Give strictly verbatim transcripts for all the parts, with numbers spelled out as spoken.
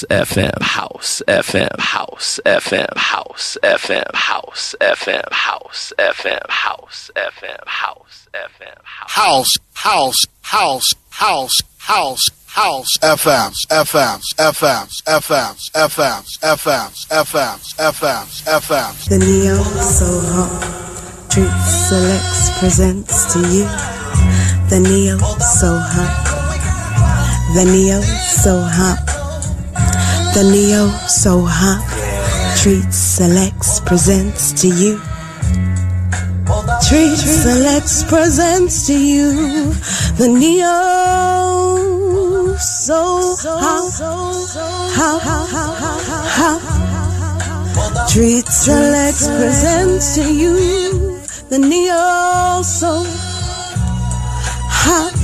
House F M, House F M, House F M, House F M, House F M, House F M, House F M, House F M, House, House, House, House, House, House F Ms, F Ms, F Ms, F Ms, F Ms, F Ms, F Ms, F Ms, F Ms. The Neo Soul Hop Truth Selects presents to you the Neo Soul Hop. The Neo Soul Hop. The Neo Soul Hop. Treat Selects presents to you. Treat Selects presents to you. The Neo Soul Hop. Hop, hop, hop. Treat Selects presents to you. The Neo Soul Hop.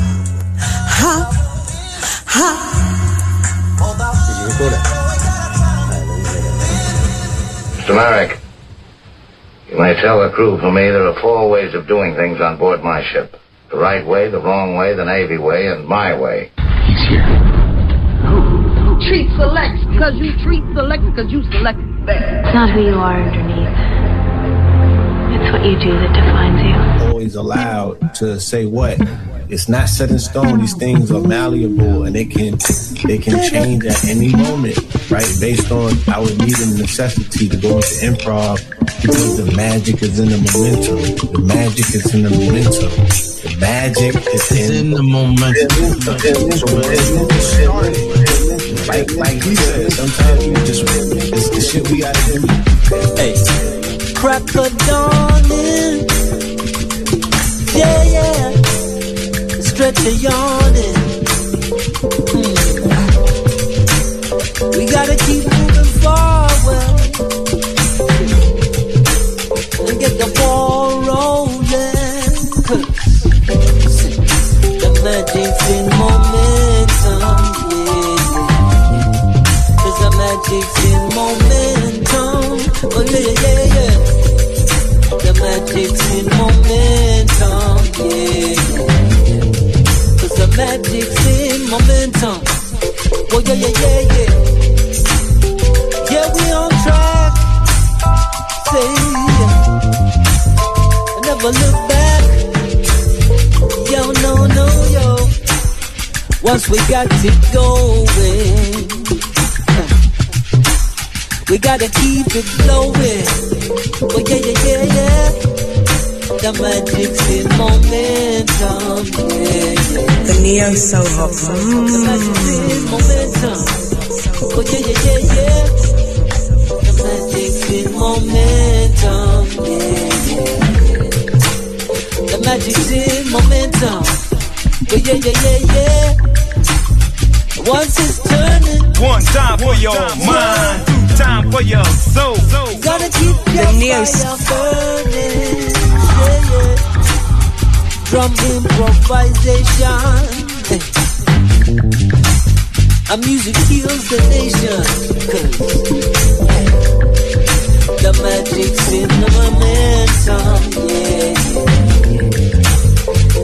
Hop. Ha. Did you record it? Mister Marek, you may tell the crew for me there are four ways of doing things on board my ship. The right way, the wrong way, the Navy way, and my way. He's here. Who? Treat Selects, because you treat Selects, because you select better. It's not who you are underneath. It's what you do that defines you. Always allowed to say what? It's not set in stone. These things are malleable and they can they can change at any moment, right? Based on our need and necessity to go into improv, because the magic is in the momentum. The magic is in the momentum. The magic is in, in the momentum. Like like we said, sometimes we just it's the shit we gotta do. Hey, crack the dawn. Yeah, yeah. Stretch a yawning. Mm. We gotta keep moving forward and get the ball rolling. The magic's in momentum. Yeah. 'Cause the magic's in momentum. Oh yeah, yeah, yeah. The magic's in momentum. Yeah. Magic's in momentum. Oh yeah, yeah, yeah, yeah. Yeah, we on track. Say, yeah. I never look back. Yo, no, no, yo. Once we got it going, we gotta keep it flowing. Oh yeah, yeah, yeah, yeah. The magic's in momentum. Yeah, yeah. The Neo Soul Hop. Mm. The magic's in momentum. Oh yeah, yeah, yeah, yeah. The magic's in momentum. Yeah, yeah. The magic's in momentum. Oh yeah, yeah, yeah, yeah. Once it's turning. One time for your mind. Two time for your soul. Gotta keep your fire burning. From improvisation, our music heals the nation. 'Cause the magic's in the momentum. Yeah,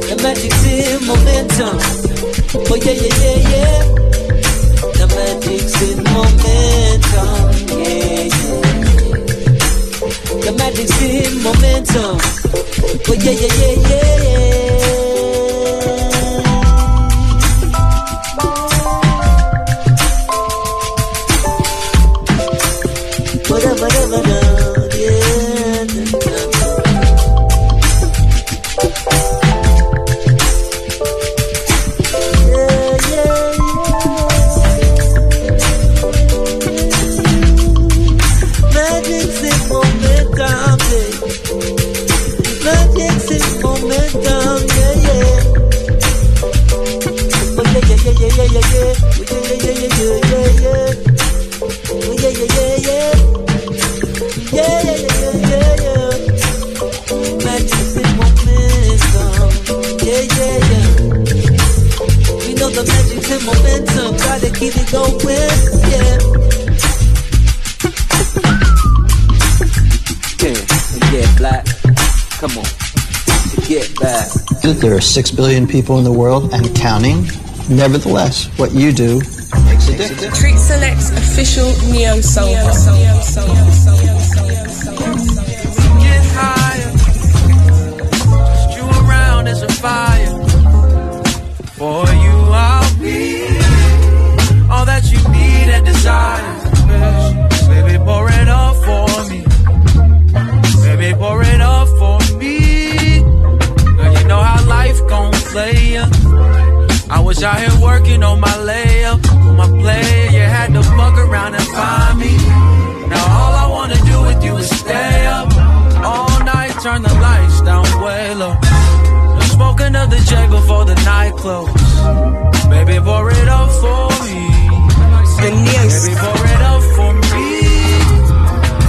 the magic's in momentum. Oh yeah, yeah, yeah, yeah. The magic's in momentum. Yeah, the magic's in momentum. Oh yeah, yeah, yeah, yeah. Whatever, whatever, whatever, yeah. Magic's in momentum. Magic's in momentum, yeah, yeah. Oh yeah, yeah, yeah, yeah, yeah, yeah. Oh yeah, yeah, yeah, yeah, yeah, yeah. Oh yeah, yeah, yeah, yeah. Yeah, yeah, yeah, yeah, yeah. Magic's in momentum, yeah, yeah, yeah. We know the magic's in momentum. Try to keep it going, yeah. Yeah, yeah, black. Come on, get back. There are six billion people in the world and counting. Nevertheless, what you do makes it Treat Select's official Neo Soul. Get higher. You around as a fire. For you, I'll be all that you need and desire. Baby, pour it up for me. Baby, pour it up for me. Girl, you know how life gon' play ya. I was out here working on my layup, on my play. You had to fuck around and find me. Now all I wanna do with you is stay up all night, turn the lights down way low. I'm smoking another J before the night close. Baby, pour it up for me. Baby, pour it up for me.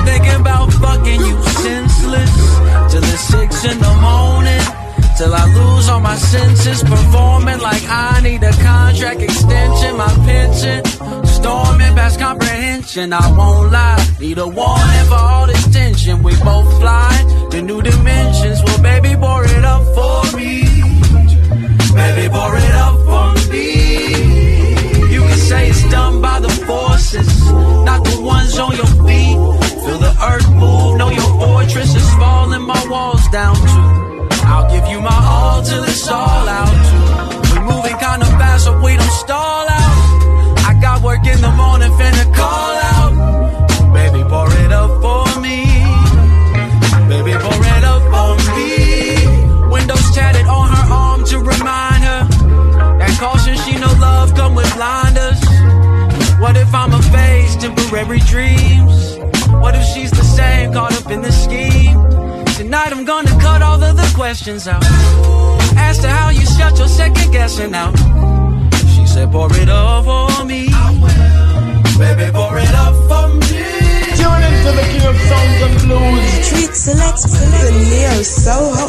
Thinking about fucking you senseless till it's six in the morning, till I lose all my senses. Performing like I need a contract extension. My pension storming past comprehension. I won't lie, need a warning for all this tension. We both fly to new dimensions. Well, baby, pour it up for me. Baby, pour it up for me. Say it's done by the forces, not the ones on your feet. Feel the earth move, know your fortress is falling, my walls down too. I'll give you my all till it's all out too. We're moving kinda fast so we don't stall out. I got work in the morning, finna call out. Baby, pour it up for me. Baby, pour it up for me. Windows tatted on her arm to remind her that caution, she know love come with blinders. What if I'm a phase, temporary dreams? What if she's the same, caught up in the scheme? Tonight I'm gonna cut all of the questions out. Asked her how you shut your second guessing out. She said, pour it up for me. Baby, pour it up for me. Tune into the King of Songs and Blues. Treat Select for the Neo Soho.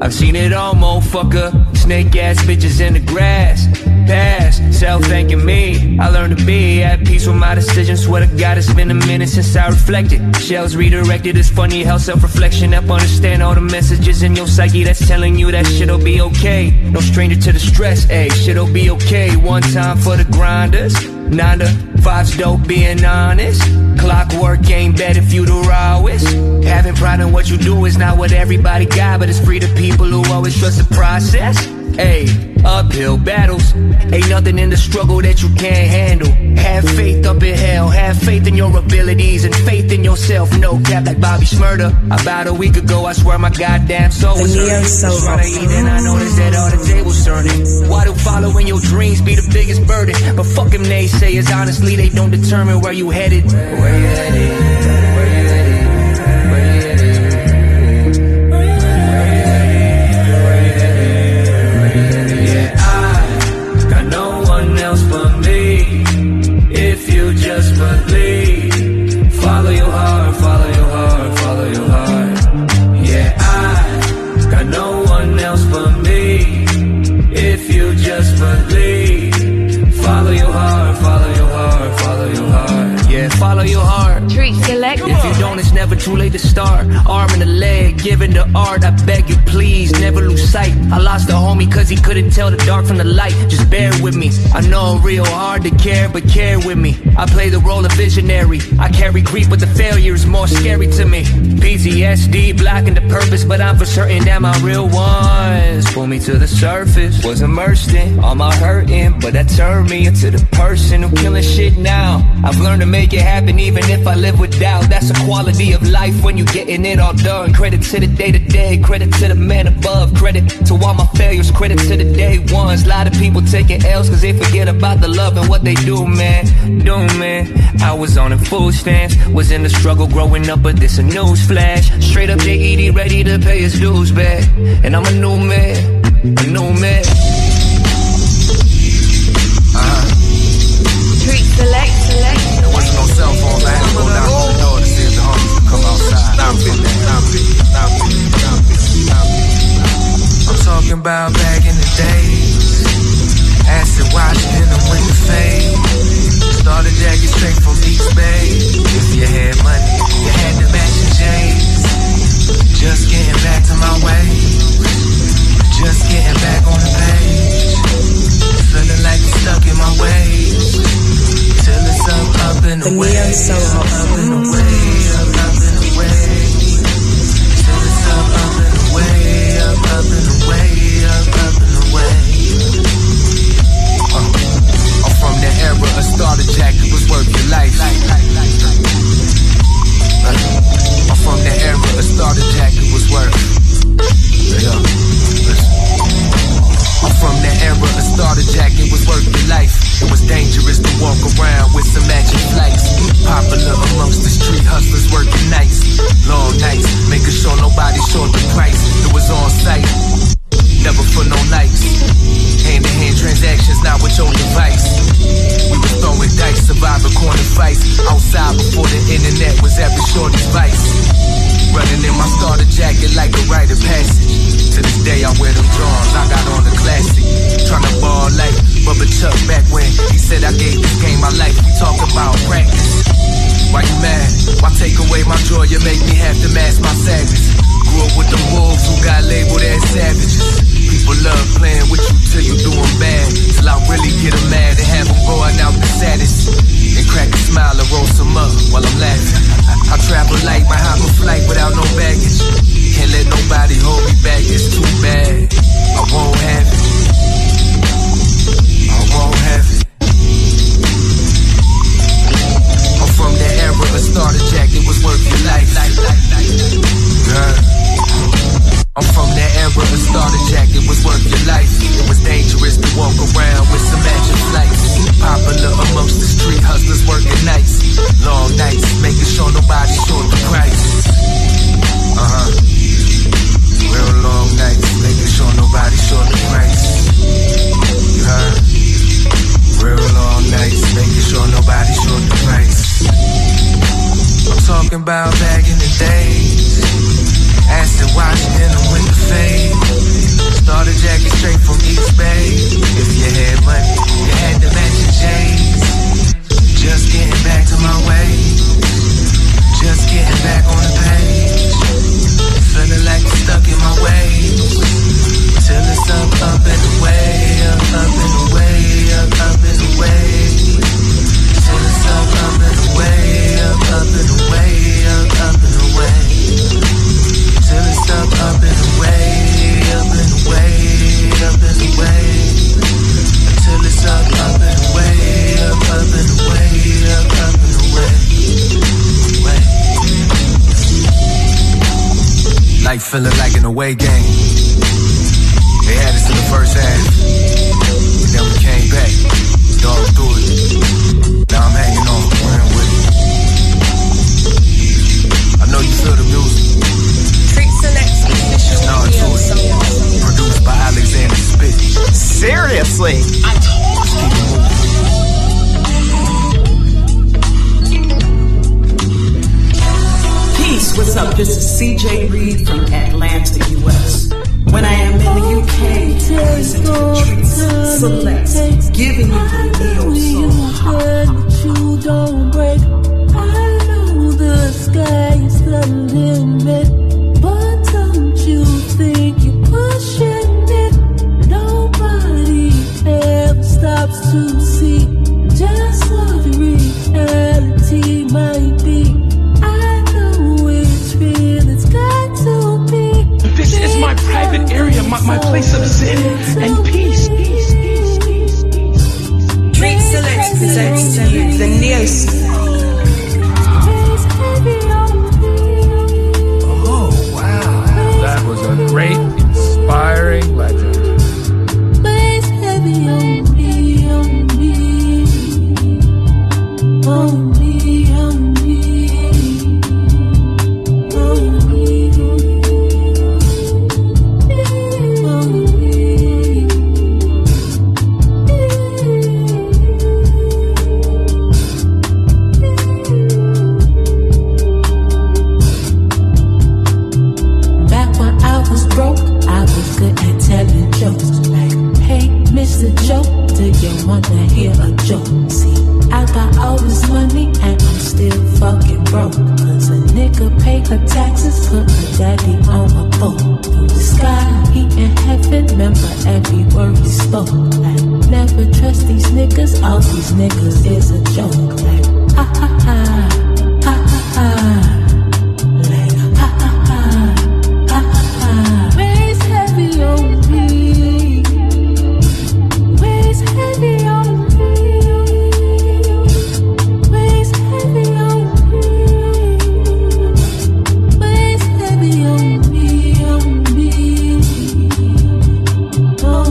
I've seen it all, motherfucker. Snake ass bitches in the grass. Pass, self thanking me. I learned to be at peace with my decisions. Swear to God, it's been a minute since I reflected. Shells redirected, it's funny how self-reflection help understand all the messages in your psyche that's telling you that shit'll be okay. No stranger to the stress, ayy, shit'll be okay. One time for the grinders. Nine to five's dope, being honest. Clockwork ain't bad if you the rawest. Having pride in what you do is not what everybody got, but it's free to people who always trust the process. Ayy, uphill battles. Ain't nothing in the struggle that you can't handle. Have faith up in hell. Have faith in your abilities and faith in yourself. No cap like Bobby Shmurda. About a week ago, I swear my goddamn soul was hurting. So trying to eat and I noticed that all the tables turning. Why do following your dreams be the biggest burden? But fuck them naysayers, honestly, they don't determine where you headed. Where you headed? Just believe. Follow your heart, follow your heart, follow your heart. Yeah, I got no one else but me. If you just believe. Follow your heart, follow your heart, follow your heart. Yeah, follow your heart. Treat select. If you don't, it's never too late to start. Arm and a leg, giving to art. I beg you, please, never lose sight. I lost a homie cause he couldn't tell the dark from the light. Just bear with me. I know I'm real hard to care, but care with me. I play the role of visionary. I carry grief, but the failure is more scary to me. P T S D blocking the purpose, but I'm for certain that my real ones pull me to the surface. Was immersed in all my hurting, but that turned me into the person who killing shit now. I've learned to make it happen even if I live with doubt. That's a quality of life when you getting it all done. Credit to the day-to-day, credit to the man above, credit to all my failures, credit to the day ones. A lot of people taking L's cause they forget about the love and what they do, man. Do, man. I was on a food stance, was in the struggle growing up, but this a news flash. Straight up J E D, ready to pay his dues back. And I'm a new man, a new man. Select, select. There was no cell phone, I had to go down to the door to see if the homies would come outside. Stop it, stop it, stop it, stop it, stop it. I'm talking about back in the days. Acid washing in the winter fade. Started jacket straight from East Bay. If you had money, you had to match your J's. Just getting back to my ways. Just getting back on the page. Feeling like I'm stuck in my ways. Till it's up, up and away. So up and away, up, up and away. Till it's up, up and away, up, up and away, up, up and away. Uh, I'm from the era a starter jacket was worth your life. Uh, I'm from the era a starter jacket was worth. Yeah. I'm from the era a starter jacket was worth your life. It was dangerous to walk around with some magic flights. Popular amongst the street hustlers working nights. Long nights, making sure nobody short the price. It was on sight, never for no likes. Hand-to-hand transactions, not with your device. We was throwing dice, surviving corner fights. Outside before the internet was every shorty's vice. Running in my starter jacket like a rite of passage. To this day I wear them drawers, I got on the classic. Tryna ball like Bubba Chuck back when he said I gave this game my life. We talk about practice. Why you mad? Why take away my joy? You make me have to mask my sadness. Grew up with the wolves who got labeled as savages. People love playing with you till you doing bad. Till I really get them mad and have them going out the saddest. And crack a smile and roll some up while I'm laughing. I travel light, my hop a flight without no baggage. Can't let nobody hold me back, it's too bad. I won't have it. I won't have it. I'm from that era, a starter jacket was worth your life. Girl. I'm from that era, a starter jacket was worth your life. It was dangerous to walk around with some magic lights. Popular amongst the street hustlers working nights. Long nights, making sure nobody short the price. Uh-huh. Real long nights, making sure nobody short the price. You heard? Real long nights, making sure nobody short the price. I'm talking about back in the days. Acid washing in the winter fade. Started jacket straight from East Bay. If you had money, you had to match your J's. Just getting back to my way. Just getting back on the page. Feeling like I'm stuck in my way. Till it's up, up and away, up, up and away, up, up and away. Till it's up, up and away, up, up and away, up, up and away. Till it's up, up and away, up and away, up and away. Till it's up, up and away, up, up and away. Up, up and away, away. Like feeling like an away game. They had us in the first half, and then we came back. Dog through it. Now I'm hanging on, running with it. I know you feel the music. Treat Select's official video song. Produced by Alexander Spit. Seriously, I told you. What's up? This is C J Reed from Atlanta, U S When I am in the U K, I listen to Treats Select, giving you the neo soul. You don't break. I know the sky is the limit, but don't you think you're pushing it? Nobody ever stops to see just what the reality might be. This is my private area, my, my place of sin and peace. Treat Select presents the Neos. all these niggas is a joke. Like, ha ha ha, ha ha ha. Like, ha ha ha, ha ha ha. Weighs heavy on me. Weighs heavy on me. Weighs heavy on me. Weighs heavy on me, on me. Oh.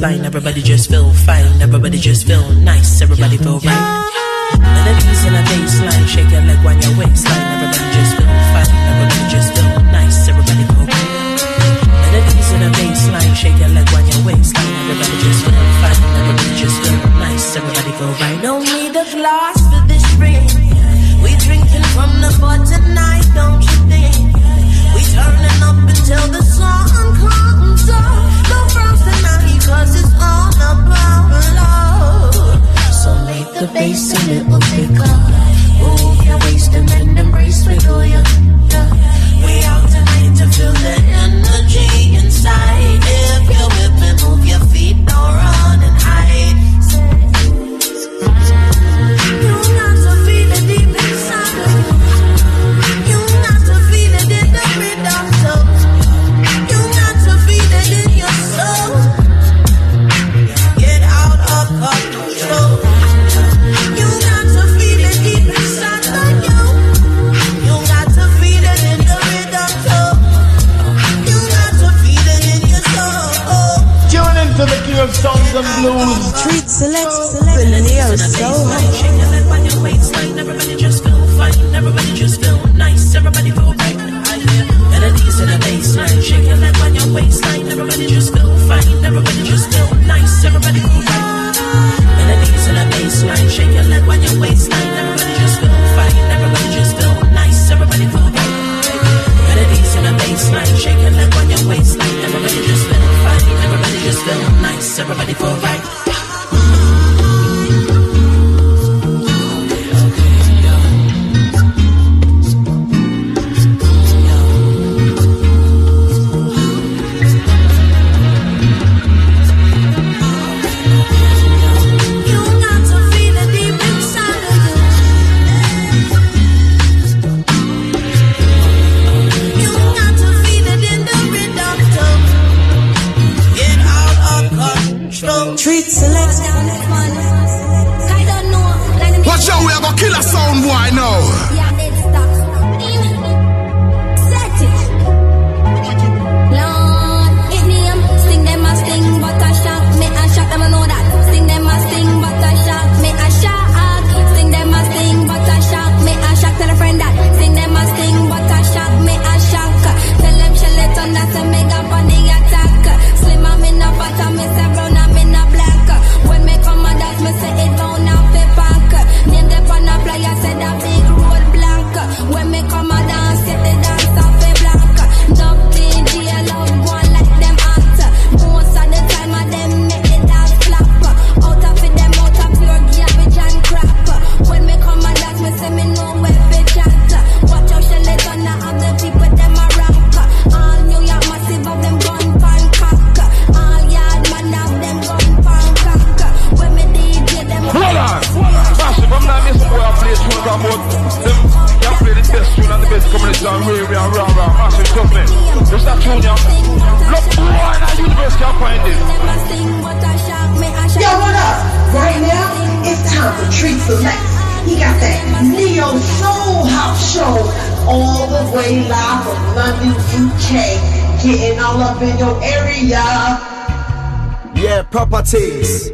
Line, everybody just feel fine, everybody just feel nice, everybody feel right. Melodies in a bass line, shake your leg on your waistline, everybody just feel fine, everybody just feel nice, everybody feel right. Melodies in a bass line, shake your leg on your waistline, everybody just feel fine, everybody just feel nice, everybody feel right. Don't need a glass for this drink, we drinking from the bar tonight, don't you think? We turning up until the sun comes up. Cause it's all about love. So make the bass a little bigger. Move your waist and then embrace, wiggle your yeah. We out tonight to feel the energy inside. If you're with me, move your feet, don't run and hide. You got to feel it deep inside. You got to feel it in the rhythm. You got to feel it in your soul. Songs and blues. Treat select, select, and the so much. Everybody just feel fine. Everybody just feel nice. Everybody feel right. Melodies in a bassline, shake your leg on your waistline. Everybody just feel fine. Everybody just feel nice. Everybody feel right. Melodies in a bassline, shake your leg on your waistline. Everybody just feel fine. Everybody just feel nice. Everybody feel right. Melodies in a bassline, shake your leg on your waistline. Everybody just feel fine. Everybody just feel nice, everybody feel right. Okay, okay. way we are round round, massive government. It's that junior. Look, boy, that universe can't find it. Yo, what up? Right now, it's time for Treat Select. He got that Neo Soul House show all the way live from London, U K. Getting all up in your area. Yeah, properties.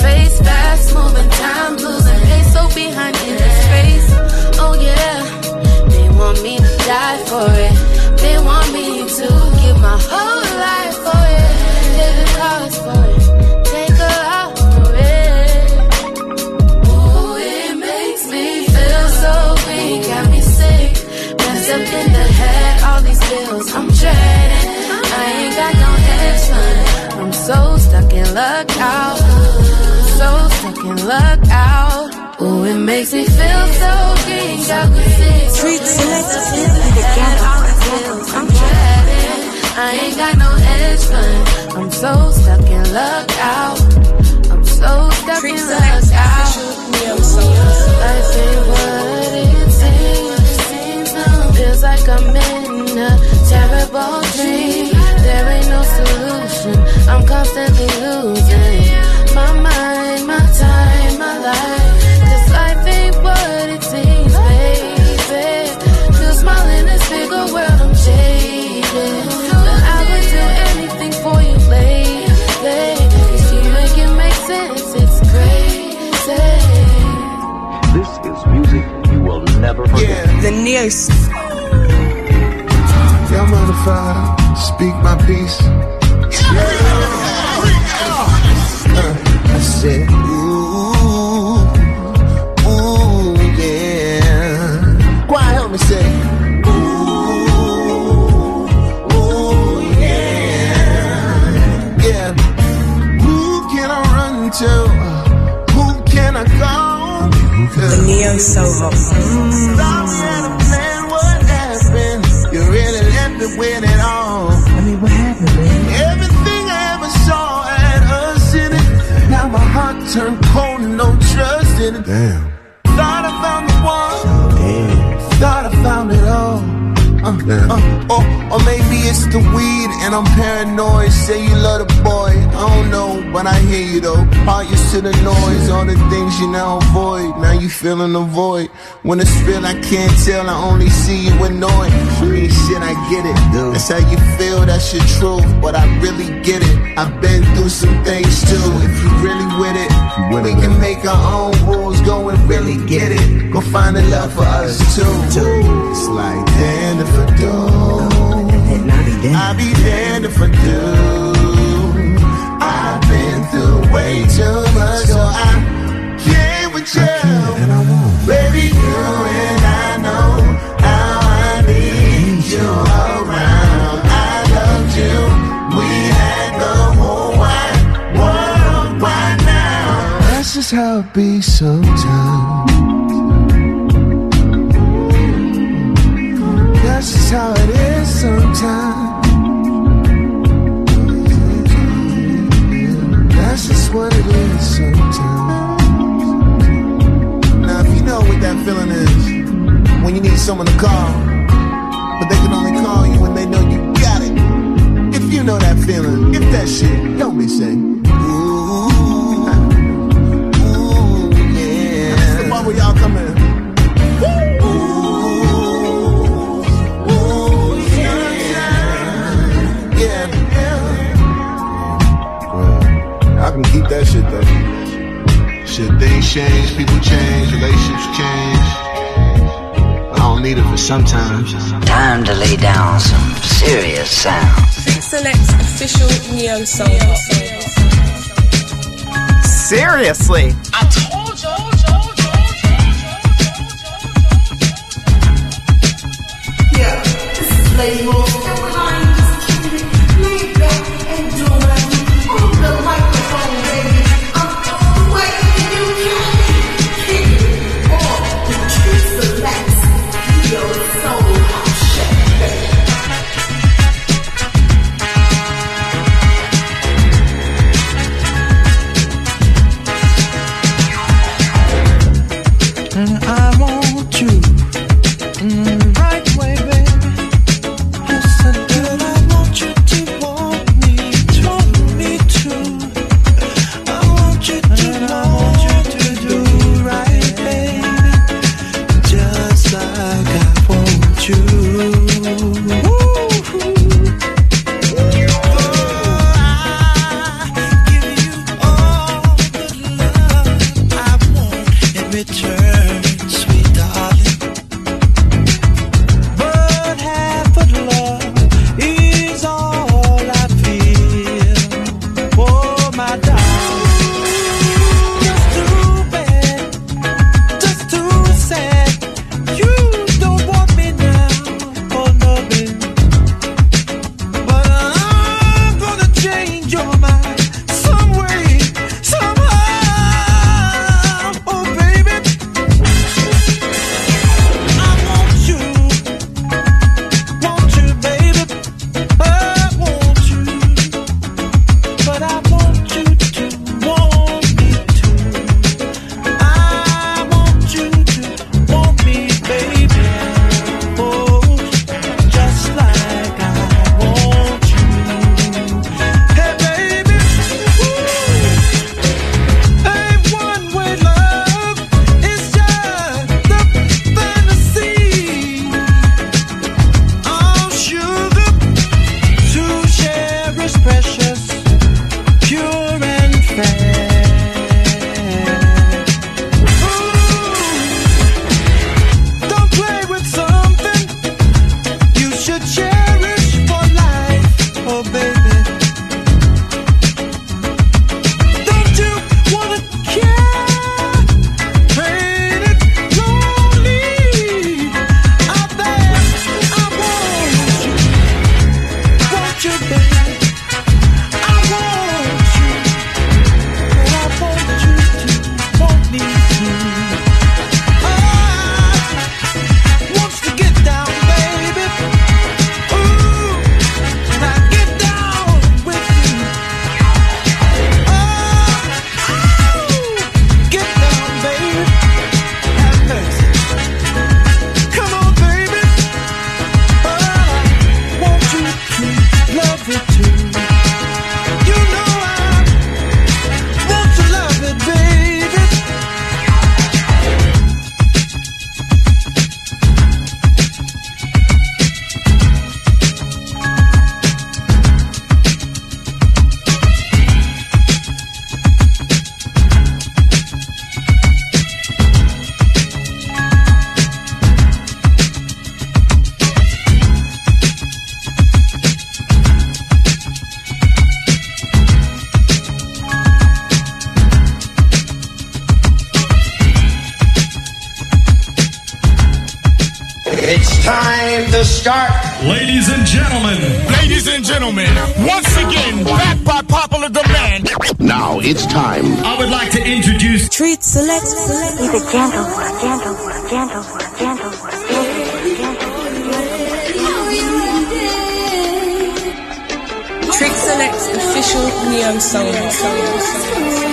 Face fast moving time, losing pace, so behind me. up in the head, all these bills I'm dreading. I ain't got no head, son. I'm so stuck in luck out, so stuck in luck out. Ooh, it makes me feel so green, y'all can see. Streets and the head, all these bills I'm dreading. I ain't got no edge, son. I'm so stuck in luck out, I'm so stuck in luck out. Life ain't what it seems. Feels like I'm in a terrible dream. There ain't no solution, I'm constantly losing my mind, my time, my life. Cause life ain't what it seems, baby. Too small in this bigger world, I'm jaded. But I would do anything for you, lady. Cause you make it make sense, it's crazy. This is music you will never forget. Yeah, the nearest. Y'all modified. Speak my peace. Yeah. Uh, I said, ooh, ooh, yeah. Quiet, help me say, ooh, ooh, yeah, yeah. Who can I run to? Who can I call? The Neo Soul. Stop trying to plan what happened. You really left me with it all. What happened, man? Everything I ever saw had us in it. Now my heart turned cold and no trust in it. Damn. Thought I found the one. Damn. Thought I found it all. Uh, Damn. Uh, or, or maybe it's the weed and I'm paranoid. Say you love the boy. I don't know, but I hear you though. All you to the noise, all the things you now avoid. Now you feeling the void. When it's real, I can't tell. I only see you annoyed. Free shit, I get it. That's how you feel, that's your truth. But I really get it. I've been through some things too. If you really with it, we can make our own rules. Go and really get it. Go find the love for us too. It's like damned if I do. I be damned if I do. I've been through way too much, so I can't with you. And I won't, baby. You and I know how I need you around. I loved you. We had the whole wide world by now. That's just how it be sometimes. That's just how it is sometimes. That's just what it is sometimes. Now if you know what that feeling is, when you need someone to call, but they can only call you when they know you got it. If you know that feeling, if that shit, don't be sick. Ooh, ooh, yeah. This is the part where y'all come in. I can keep that shit though. Shit, things change, people change, relationships change. I don't need it for sometimes. Time to lay down some serious sound. Select's official Neo Soul. Seriously? I told you. Yeah, this is Lady Wolf. It's time to start. Ladies and gentlemen. Ladies and gentlemen. Once again, back by popular demand. Now it's time. I would like to introduce Treat Select. He's a gentle, gentle, gentle, gentle, gentle. Treat Select's official Neo Soul. soul, soul.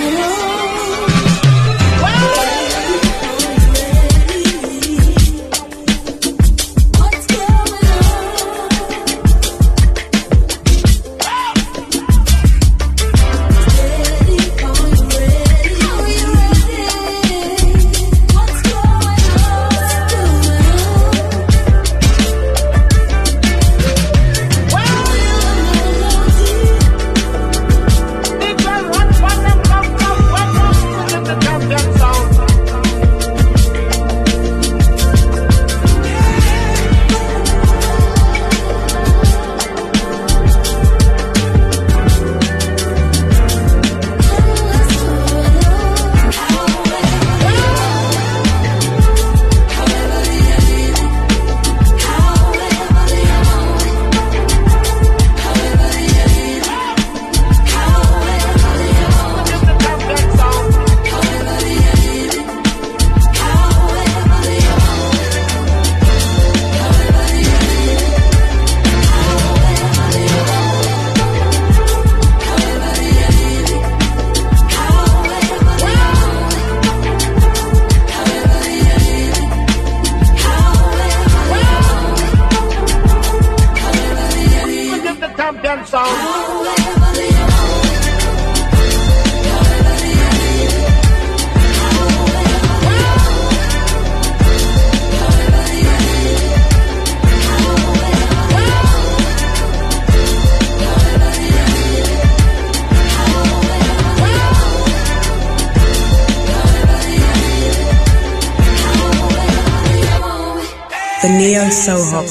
So hot.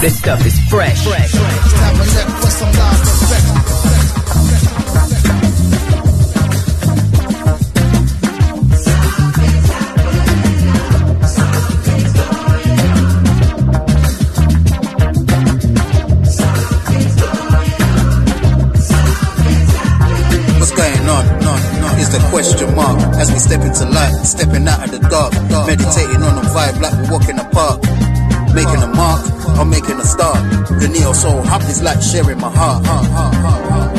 This stuff is fresh. fresh. What's going on? No, no. is the question mark. As we step into light, stepping out of the dark, meditating on a vibe like we walk in the park. Making a mark, I'm making a start. The Neo Soul Hub is like sharing my heart. Ha, ha, ha, ha.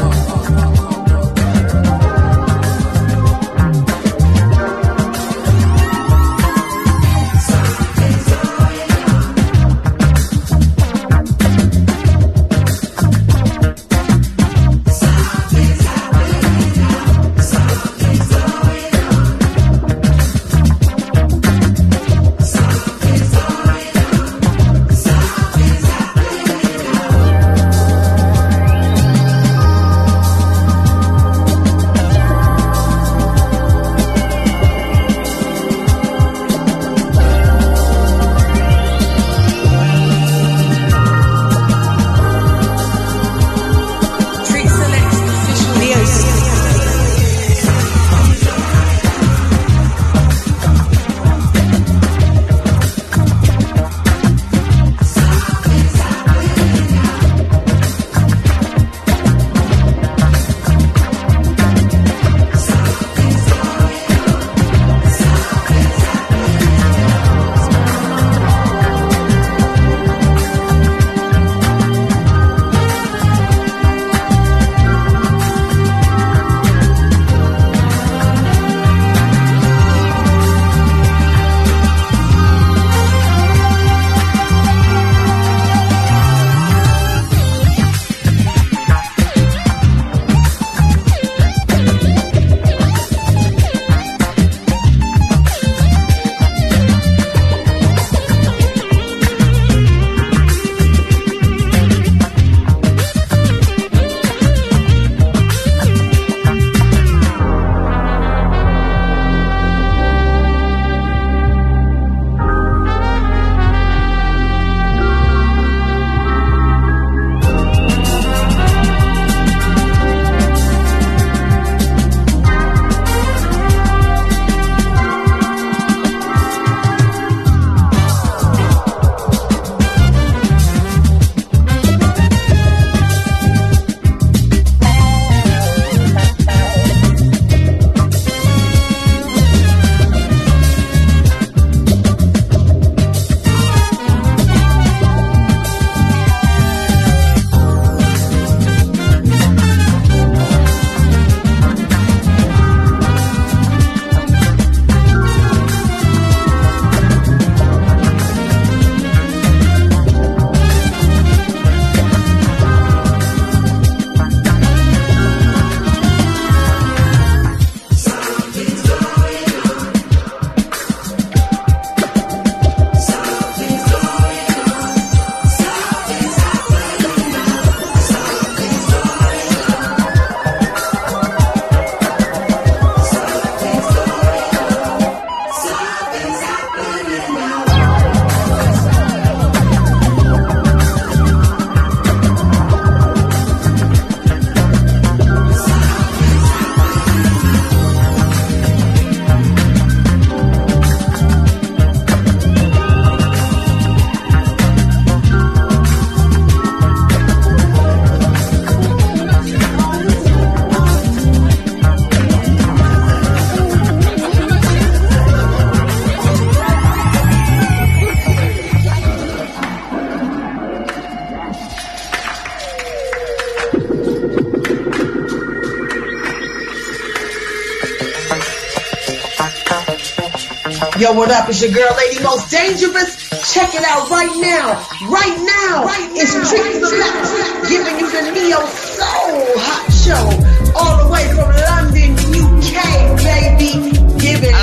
Yo, what up? It's your girl, Lady Most Dangerous. Check it out right now. Right now. Right now. It's Trixie Slap giving you the Neo Soul Hot Show. All the way from London, U K, baby. Give it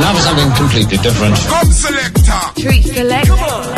Now for something completely different. Club Selector. Treat Selector. Come on.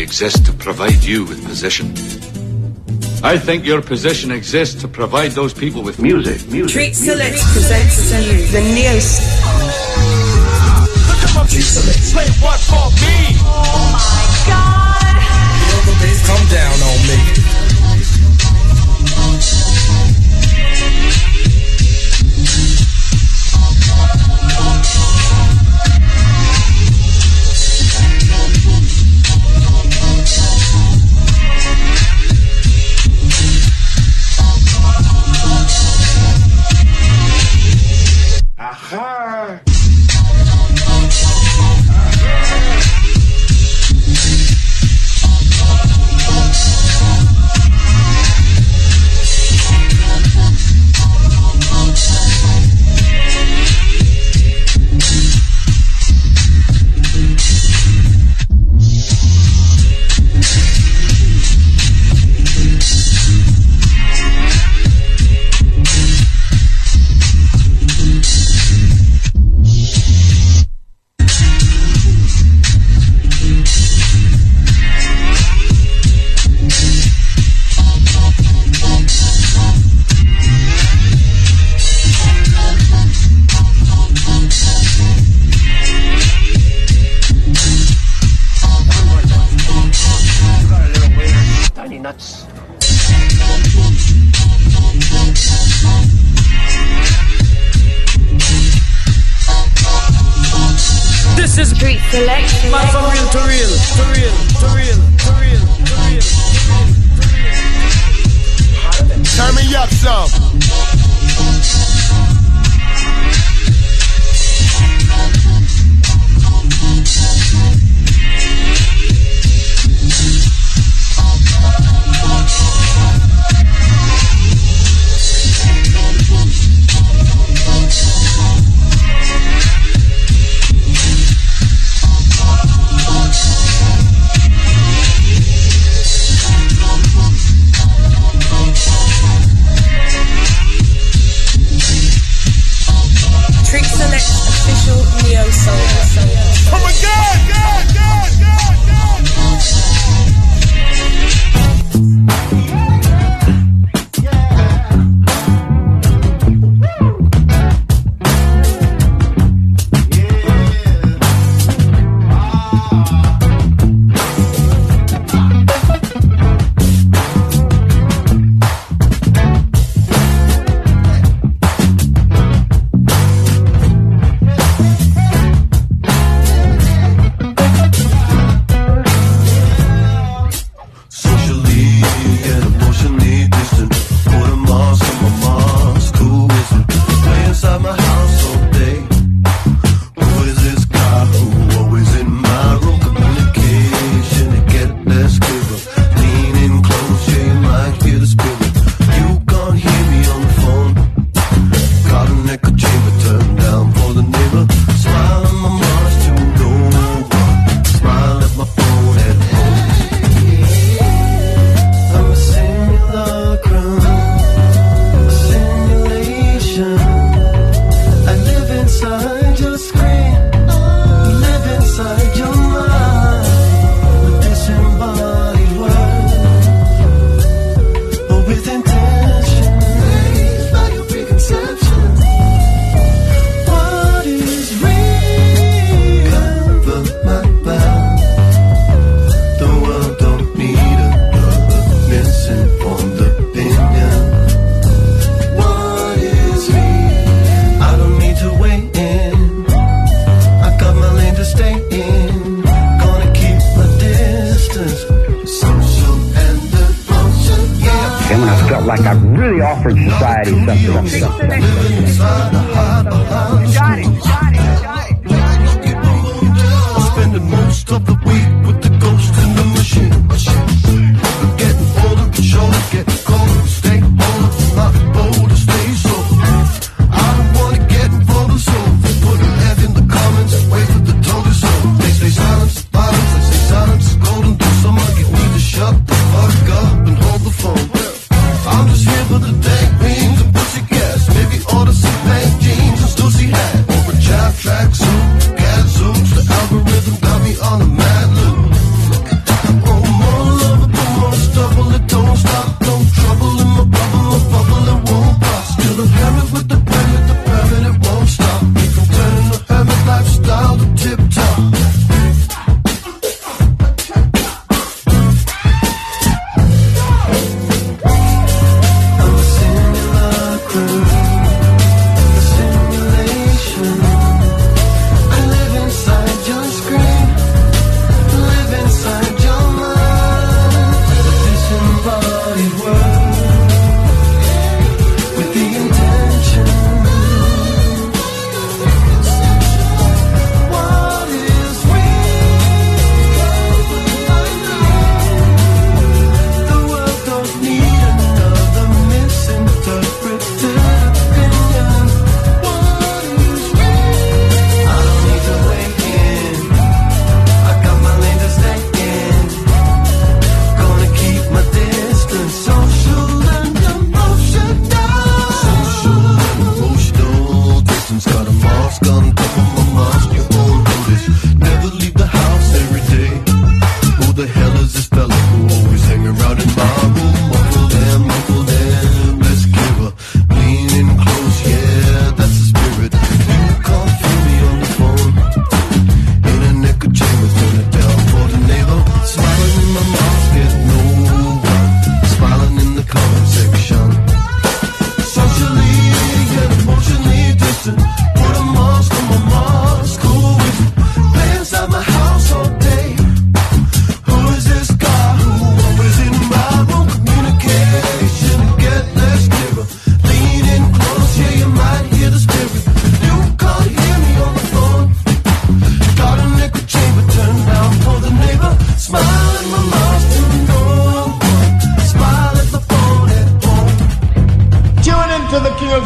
Exists to provide you with position. I think your position exists to provide those people with music. music Treat Select presents the news. Look at my Treat Select. Play what for me? Oh my God! You're the bass, come down on me. nuts. This is Street Selection. Man from real to real, to real, to real, to real, to real, to real. Turn me up some. Got me on a mad loop. I want more love.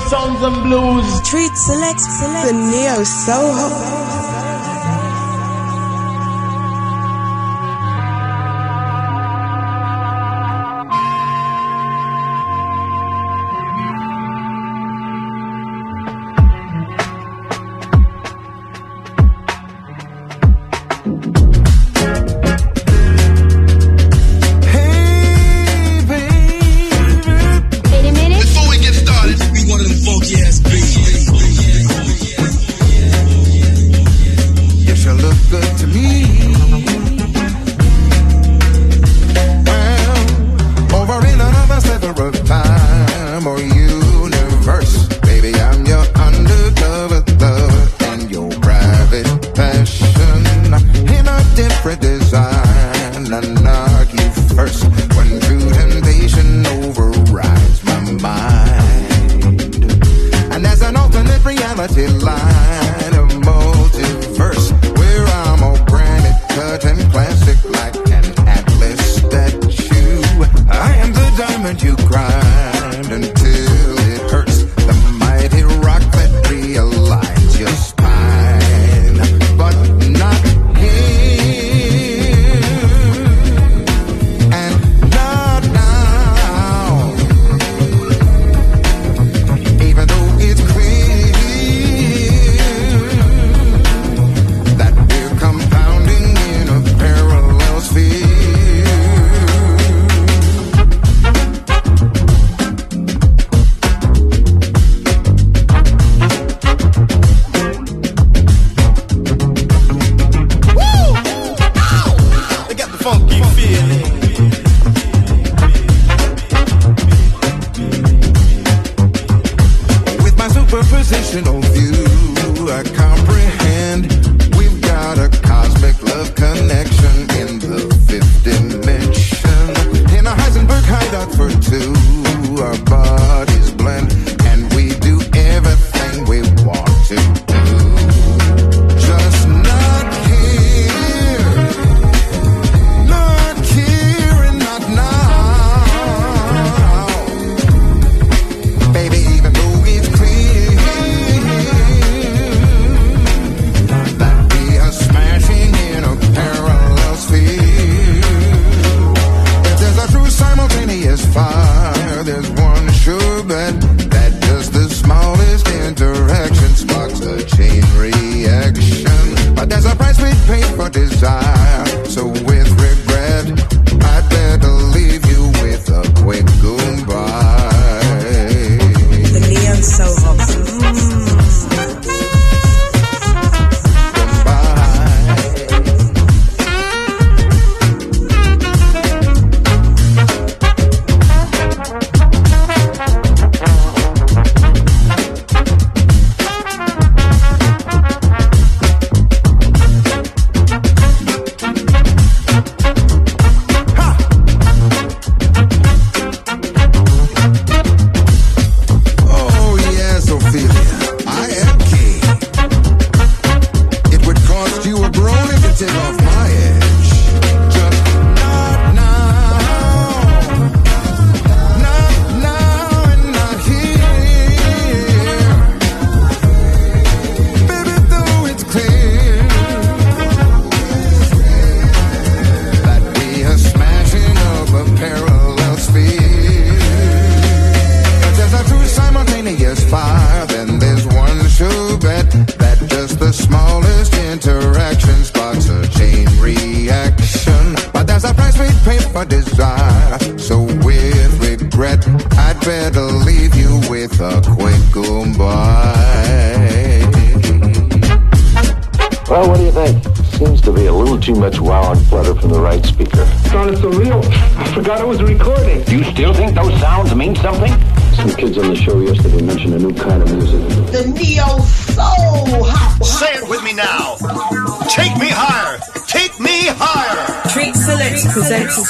sounds and blues. Treat select, select the Neo Soul.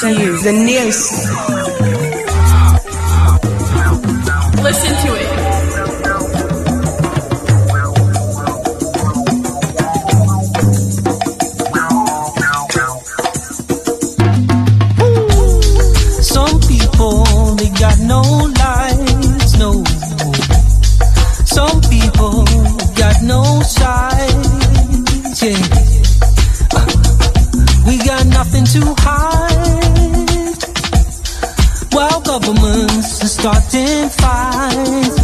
To you, the news. Listen to it. Some people, they got no lives, no, no. governments are starting fights.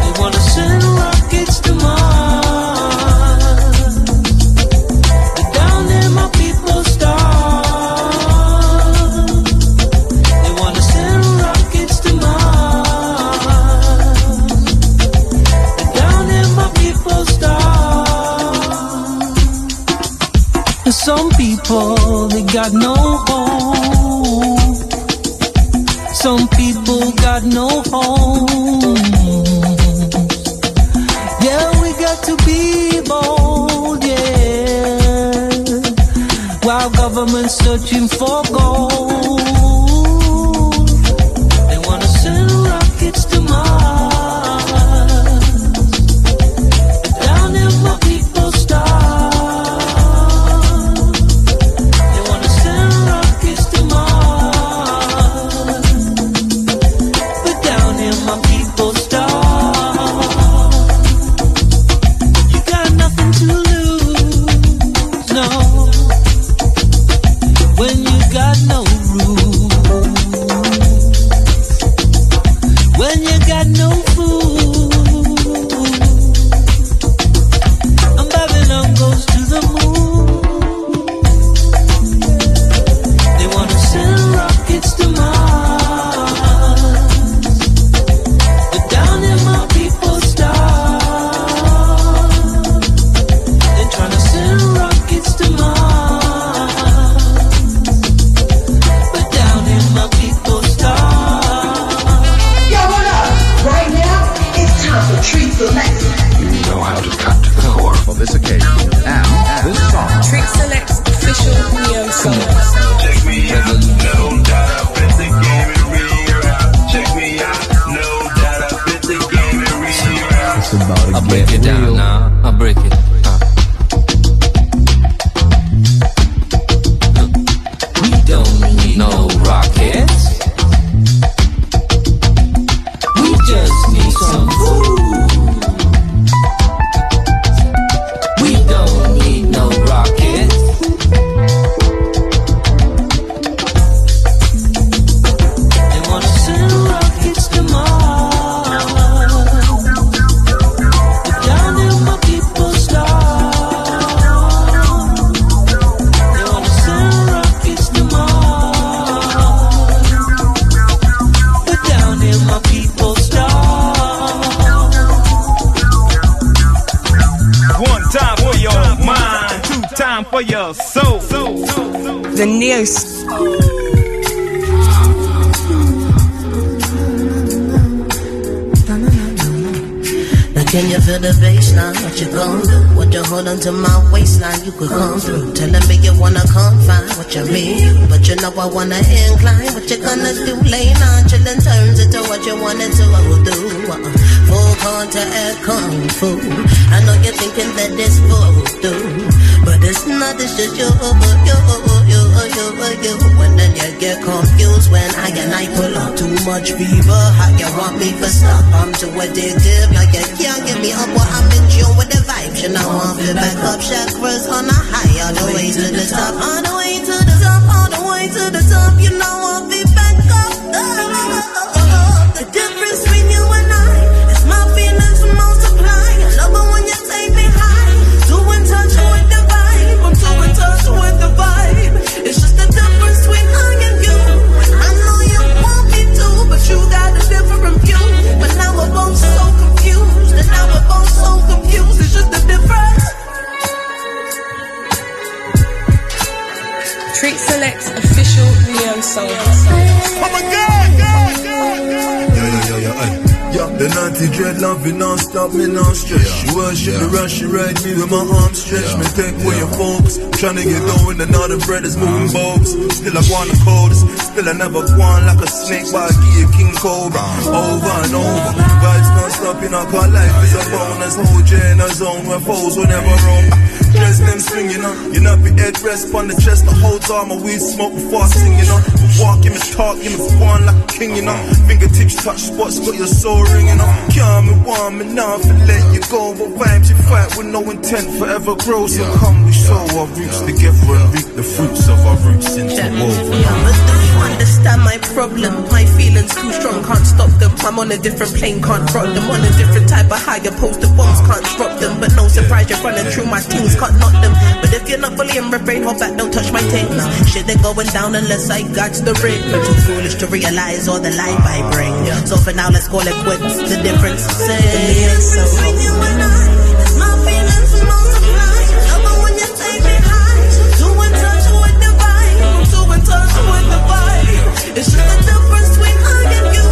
They wanna send rockets to Mars, but down there my people starve. They wanna send rockets to Mars, but down there my people starve. And some people, they got no hope. Some people got no home. Yeah, we got to be bold, yeah. While government's searching for gold, they wanna send rockets to Mars. I wanna incline, what you gonna do? Lay on chillin' turns into what you wanna do. I will do uh-uh. Full contact kung fu. I know you're thinking that this voodoo, but it's not, it's just you, you, you, you, you. And then you get confused when I and I pull on too much fever. How you want me for stuff? I'm too addictive. Like you can't get me up while I'm in tune with the vibes. You know I'm feel back up, chakras on a high, all the way to the top, on the way to the top, all the way to the top. You know I'll be back up. Oh, oh, oh, oh. The difference between you and I is my feelings multiply. I love it when you take me high. Too in touch with the vibe. I'm too in touch with the vibe. It's just the difference between I and you. I know you want me too, but you got a different view. But now we're both so confused, and now we're both so confused. It's just the difference. Treat Select's official Neo Soul. Oh my god, god, god, god. Yo, yo, yo, yo, ay. Yo, the ninety dread loving non-stop, me non-stretch. She rush, yeah. The rush, she ride me with my arms stretched. Yeah. Me take yeah. where your folks, tryna get going, and all the bread is moving bulbs. Still I want the coldest, still I never want like a snake, but I give you King Cobra. Over and over, vibes can't stop, you know, cause life is a bonus. Whole J in a zone where foes will never roam. Dress them swinging on, you know, be head rest on the chest, the whole time. My weed smoke before singing on. Walking, me talking, me swan like a king, you know. Fingertips touch spots, got your soul ringing on. Calm and warm enough to let you go. But vibes you fight with no intent, forever grow. So yeah. come, we show our roots yeah. together and reap the fruits of our roots into woven. problem. My feelings too strong, can't stop them. I'm on a different plane, can't rock them. On a different type of higher post, the bombs can't drop them. But no surprise, you're running through my teams, can't knock them. But if you're not fully in my brain, hold back, don't touch my things. Shit ain't going down unless I got the ring. But too foolish to realize all the life I bring. So for now, let's call it quits. The difference is between you and I. My feelings multiply. Love when you take me high. Too in touch with the vibe. Too in touch with the vibe. It's just the difference between I and you.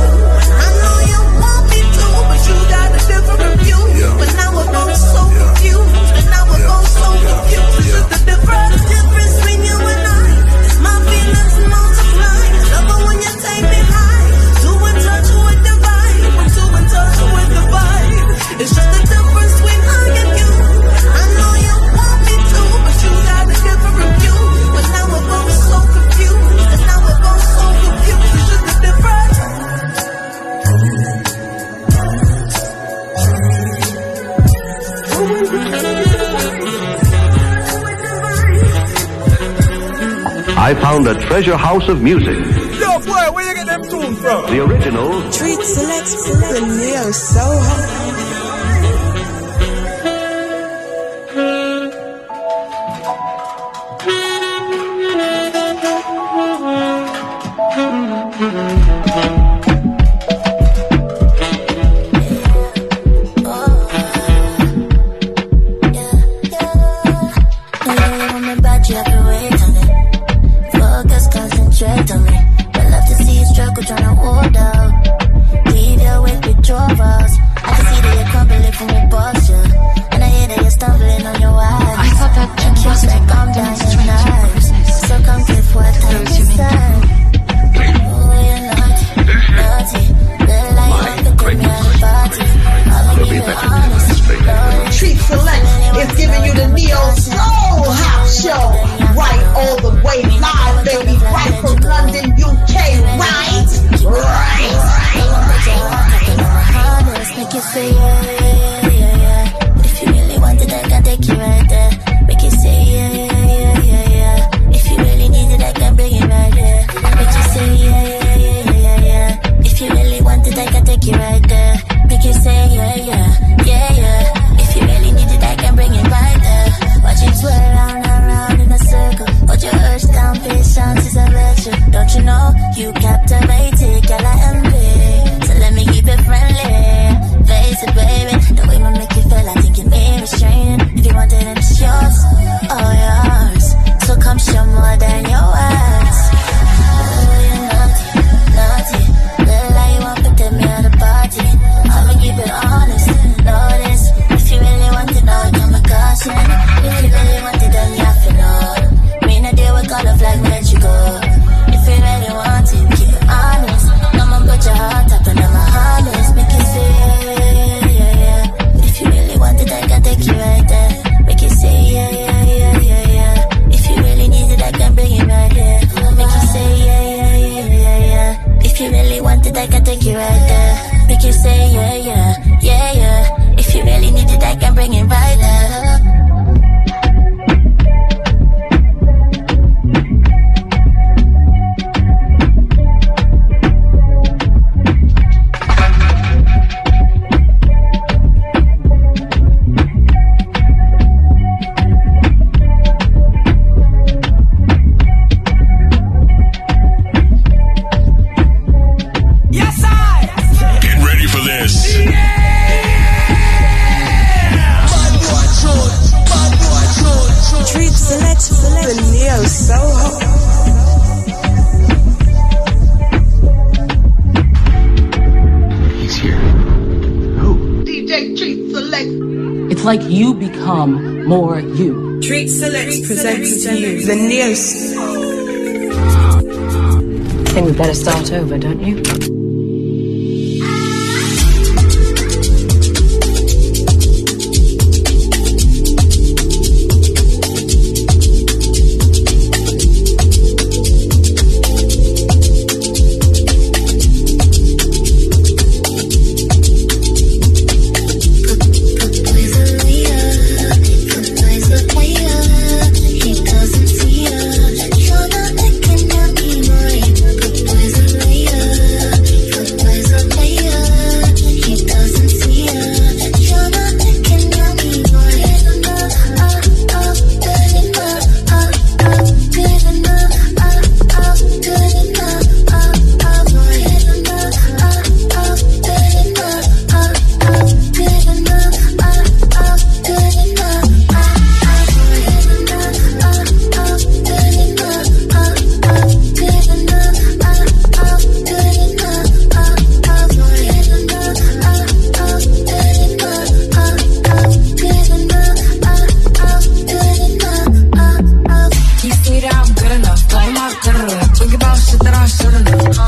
I know you want me too, but you got a different view. But now we're both so confused. But now we're both so confused. It's just the difference. It's just the difference between I and you. I know you want me to, but you got a different view. But now we're both so confused. And now we're both so confused. It's just the difference. I found a treasure house of music. Yo, boy, where you get them tunes from? The original. Treat Selects for the Neo Soul. He doesn't see her. You're not looking at me right. Poison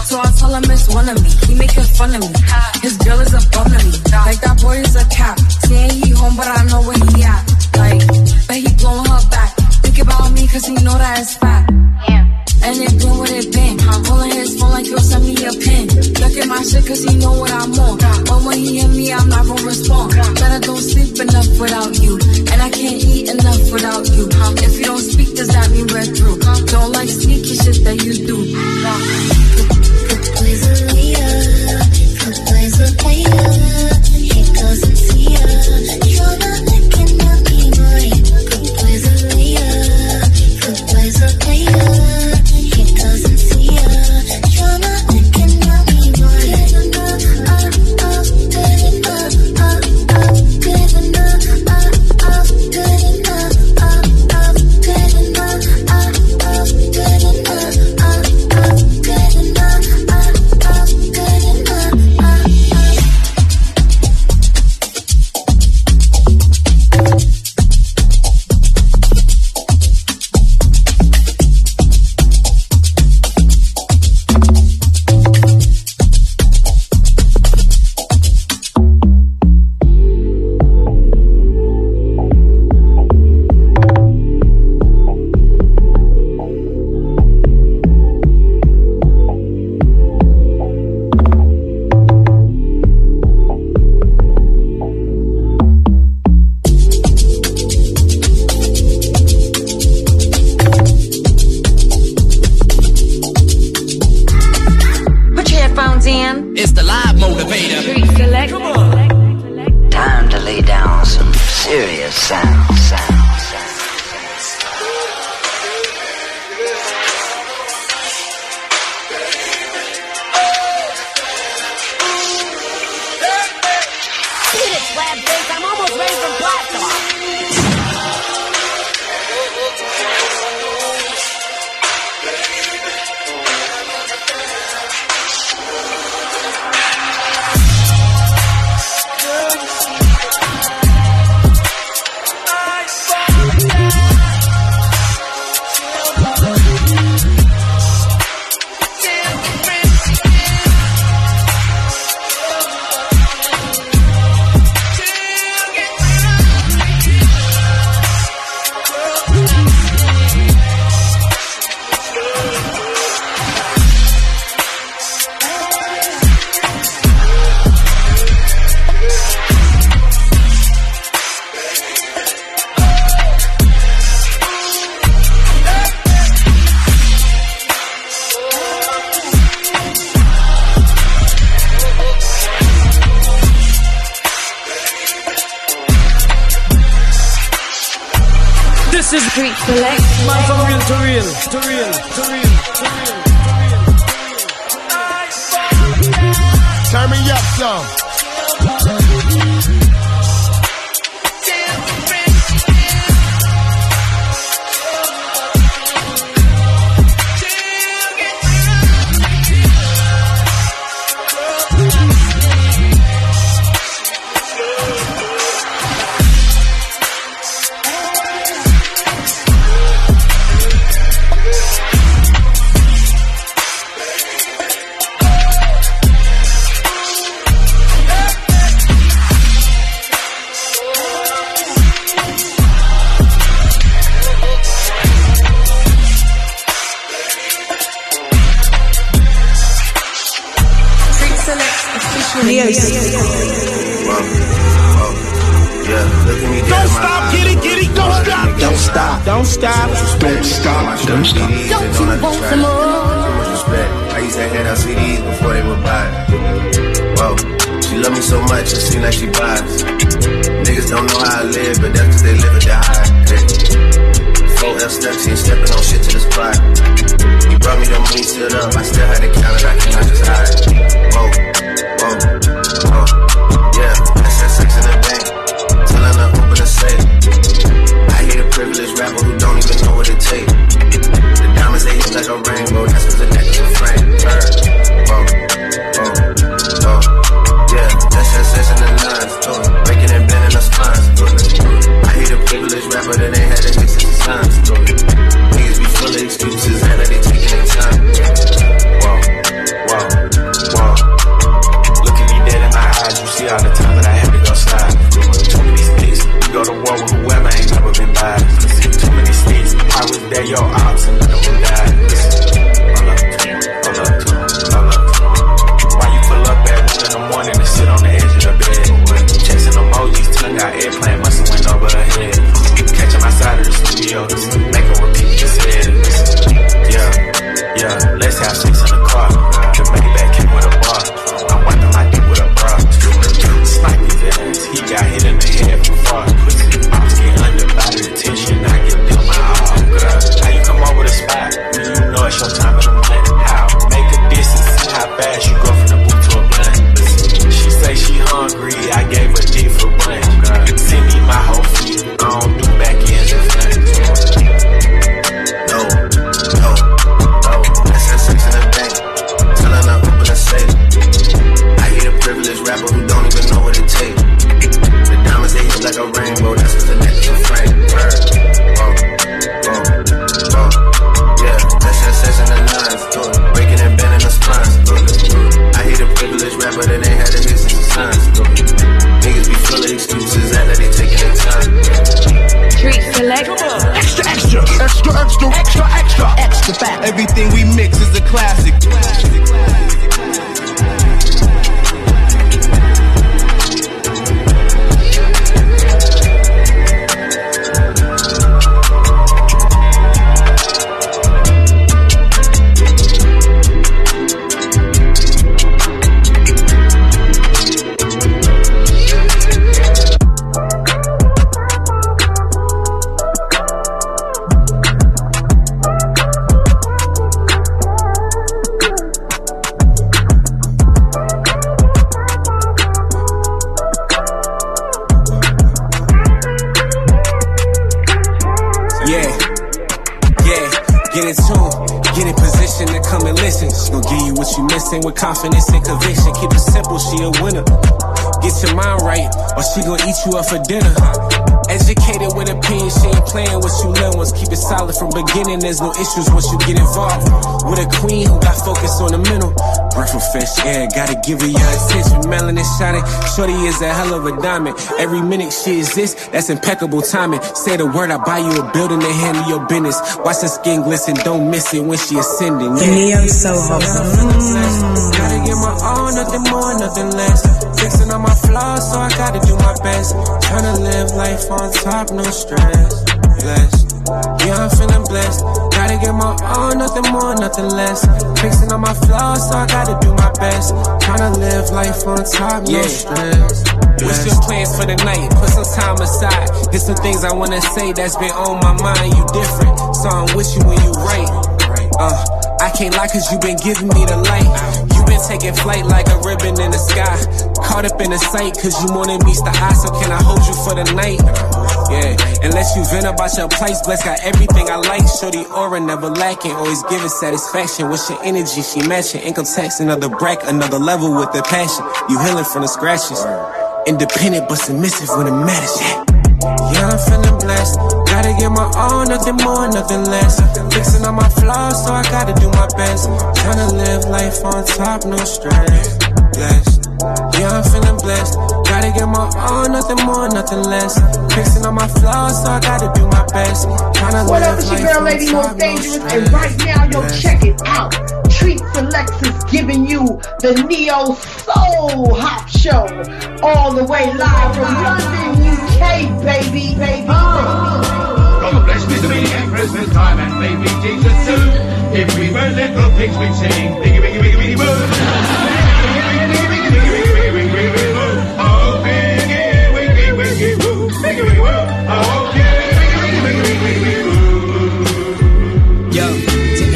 So I tell him it's one of me. He making fun of me. His girl is a bum to me. Like that boy is a cap. Saying he home, but I know where he at. Like, but he blowing her back. Think about me, cause he know that it's fat. Yeah. And it been what it been. I'm pulling his phone like he'll send me a pin. Look at my shit, cause he know what I'm on. But when he hit me, I'm not gonna respond. But I don't sleep enough without you. And I can't eat enough without you. If you don't speak, does that mean we're through? Don't like sneaky shit that you do. Niggas be full of excuses and they taking their time. Whoa. got six in the car. The money back came with a bar. I'm wiping my dick with a bra. Snipe his ass, he got hit in the head from far. Pops get undivided attention, I give them my all. Girl, how you come up with a spot when you know it's your time in the plan? How? Make a distance, see how fast you go from the boot to a blunt. She say she hungry, I gave her dick for lunch. Send me my whole feet, I don't do back ends and everything we mix is a classic. With confidence and conviction, keep it simple, she a winner. Get your mind right, or she gon' eat you up for dinner. Educated with opinion, she ain't playing what you learn. Once keep it solid from beginning, there's no issues once you get involved. With a queen who got focus on the mental. Breath of fresh air, gotta give her your attention. Melanin shining, shorty is a hell of a diamond. Every minute she exists, that's impeccable timing. Say the word, I buy you a building to handle your business. Watch her skin glisten, don't miss it when she ascending. Yeah, Neo Soho. Gotta get my all, nothing more, nothing less. Fixing all my flaws, so I gotta do my best. Tryna live life on top, no stress. Blessed. Yeah, I'm feeling blessed. Gotta get my all, nothing more, nothing less. Fixing all my flaws, so I gotta do my best. Tryna live life on top, no yeah. stress. What's your plans for the night? Put some time aside. There's some things I wanna say that's been on my mind. You different, so I'm with you when you right. Uh, I can't lie cause you been giving me the light. You been taking flight like a ribbon in the sky. Caught up in the sight cause you more than meets the eye. So can I hold you for the night? Yeah, unless you vent about your place, bless got everything I like. Show the aura, never lacking, always giving satisfaction. What's your energy? She matching. Income tax, another brack, another level with the passion. You healing from the scratches. Independent but submissive when it matters. Yeah, yeah, I'm feeling blessed. Gotta get my all, nothing more, nothing less. Fixing all my flaws, so I gotta do my best. Tryna live life on top, no stress. Blessed. Yeah, I'm feeling blessed. Gotta get my all, nothing more, nothing less. Fixing all my flaws, so I gotta do my best. What up, it's your girl, Lady Most Dangerous, and right now, yo, check it out. Treat Selects is giving you the Neo Soul Hop Show, all the way live from London, U K, baby, baby. God bless me to be at Christmas time and baby Jesus too. If we were little pigs, we'd sing, biggie, biggie, biggie, biggie, boo.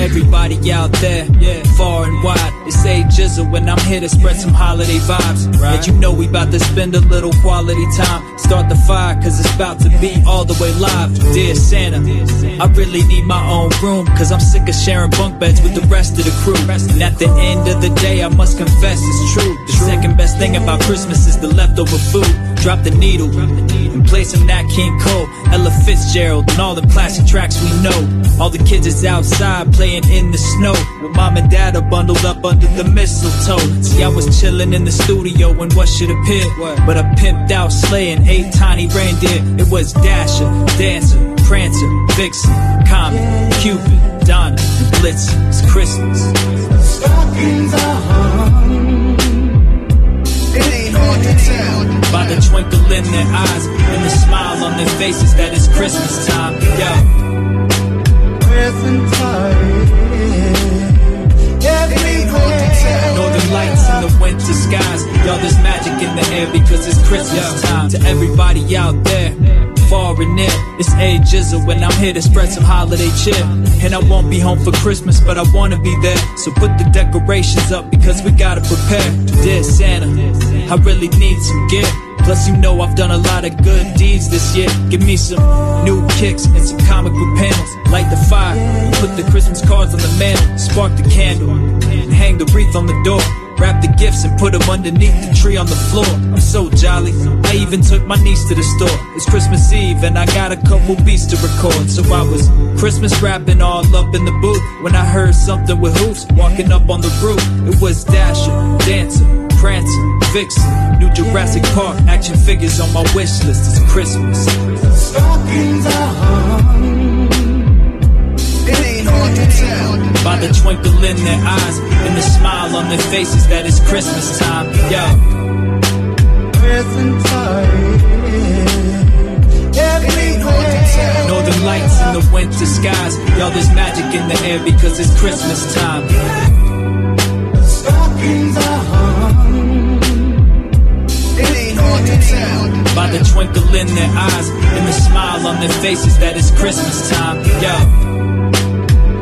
Everybody out there, yeah, far and wide, it's A Jizzle when I'm here to spread some holiday vibes. Right. And you know we about to spend a little quality time. Start the fire, cause it's about to be all the way live. Dear Santa, I really need my own room, cause I'm sick of sharing bunk beds with the rest of the crew. And at the end of the day, I must confess it's true. The second best thing about Christmas is the leftover food. Drop the needle and play some Nat King Cole, Ella Fitzgerald, and all the classic tracks we know. All the kids is outside playing in the snow. With mom and dad are bundled up under the mistletoe. See, I was chilling in the studio when what should appear, but I pimped out slaying eight tiny reindeer. It was Dasher, Dancer, Prancer, Vixen, Comet, Cupid, Donna, and Blitzen. It's Christmas. Stockings are hung. It ain't hard to tell by the twinkle in their eyes and the smile on their faces that it's Christmas time. Yo. Christmas time. Christmas time to everybody out there, far and near. It's ages of when I'm here to spread some holiday cheer. And I won't be home for Christmas, but I wanna be there. So put the decorations up because we gotta prepare. Dear Santa, I really need some gear. Plus you know I've done a lot of good deeds this year. Give me some new kicks and some comic book panels. Light the fire, put the Christmas cards on the mantle. Spark the candle and hang the wreath on the door. Wrap the gifts and put them underneath the tree on the floor. I'm so jolly, I even took my niece to the store. It's Christmas Eve and I got a couple beats to record. So I was Christmas rapping all up in the booth when I heard something with hoops walking up on the roof. It was Dasher, Dancer, Prancer, Vixen, new Jurassic Park action figures on my wish list. It's Christmas. Stockings are hung. It ain't hard to tell by the twinkle in their eyes and the smile on their faces that it's Christmas time. Yo, Christmas time. It ain't hard to tell. Northern lights in the winter skies. Yo, there's magic in the air because it's Christmas time. Stockings are hung. By the twinkle in their eyes and the smile on their faces that it's Christmas time, yo.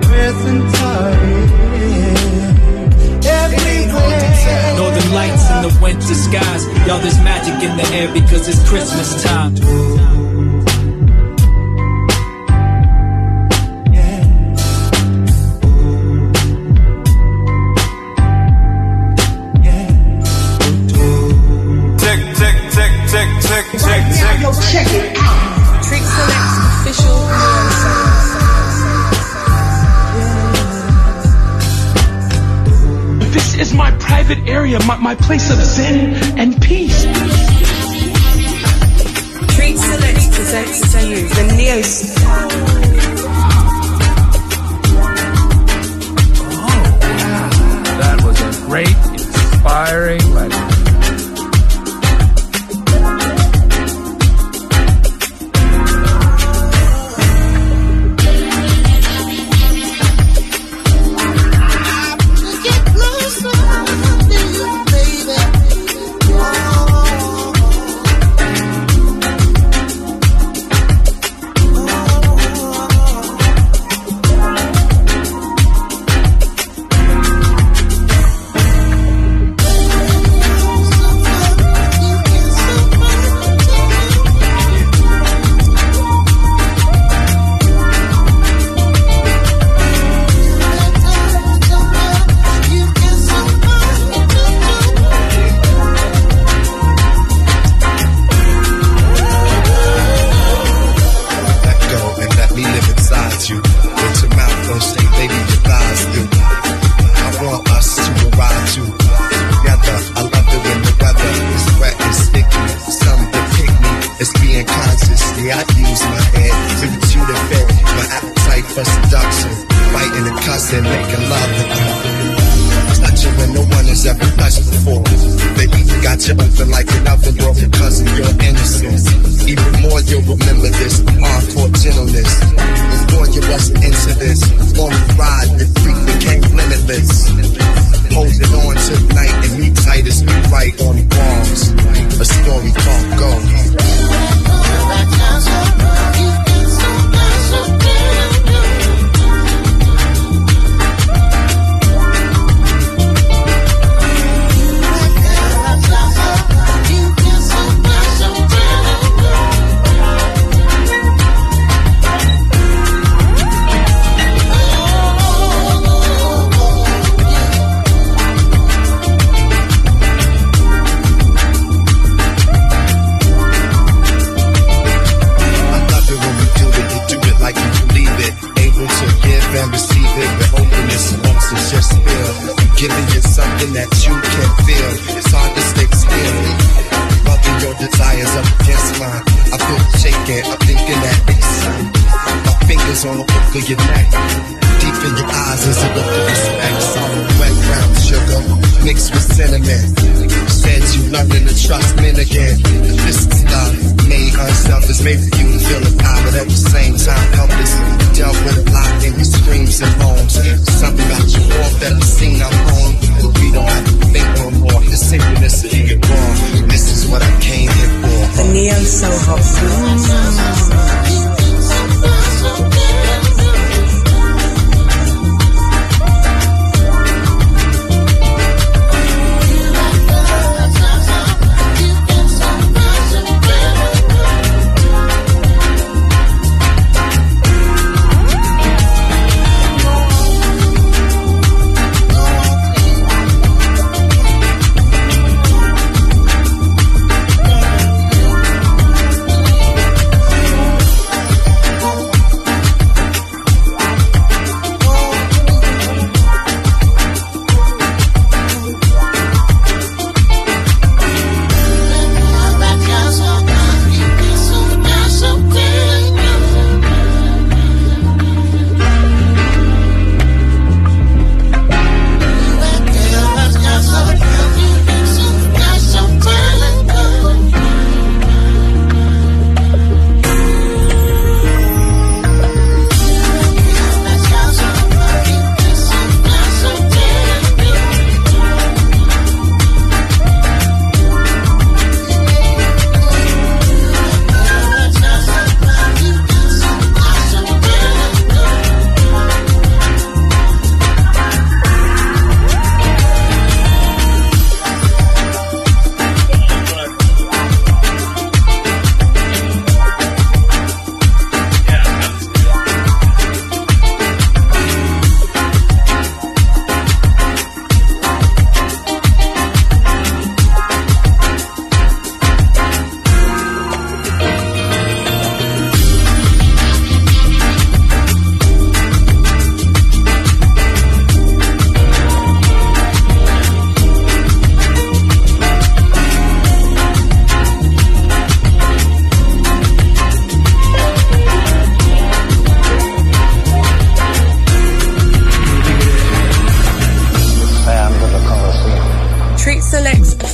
Christmas time. Northern lights in the winter skies. Yo, there's magic in the air because it's Christmas time. Check it out. Trix Selects official world. This is my private area, my, my place of zen and peace. Trix Selects presents to you the Neos. Oh, wow. That was a great, inspiring letter. This is what I came here.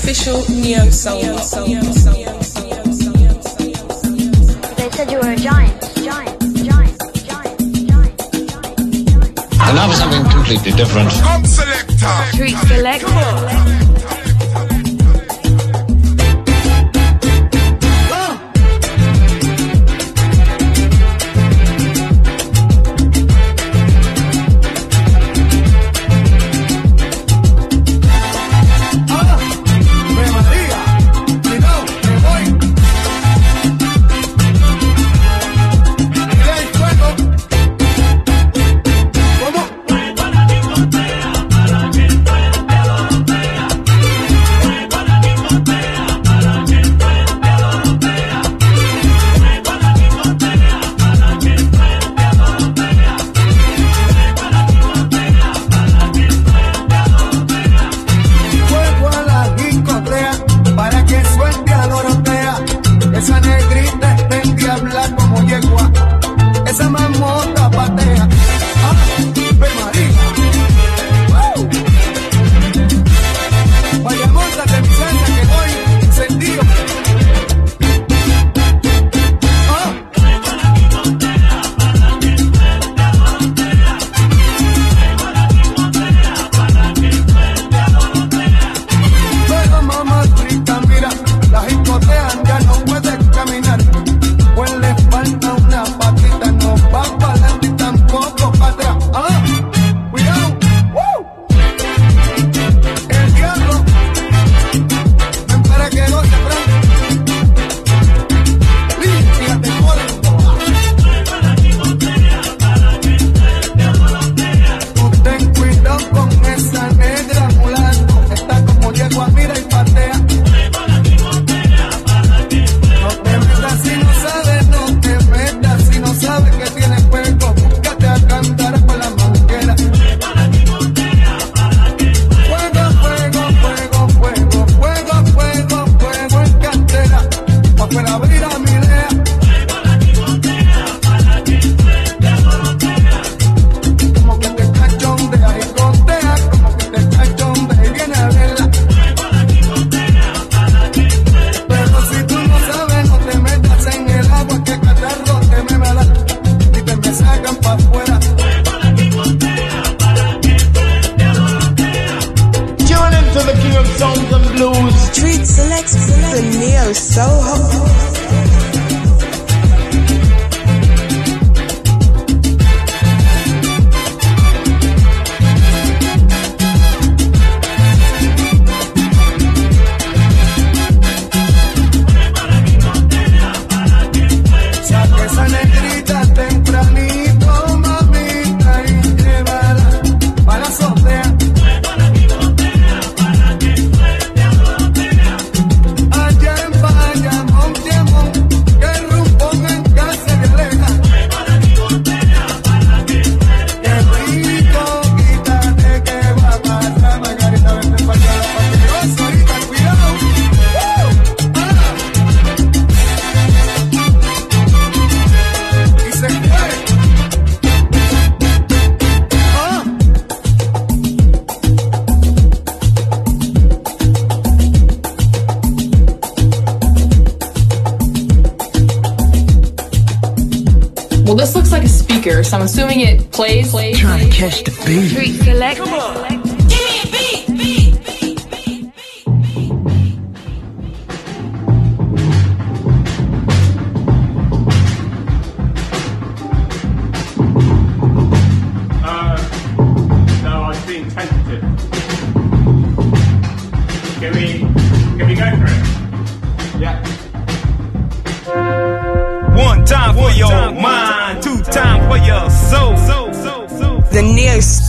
official Neo Soul. They said you were a giant, giant, giant, giant, giant, giant. And now for something completely different. Come selector. Treat selector. So I'm assuming it plays. plays Trying plays, to catch plays, the beat. Treat select. Come on. Give me a beat, beat, beat, beat, beat. Uh, no, I'm being tentative. Can we, can we go for it? Yeah. One time for your time, mind. Time for your soul. The nearest.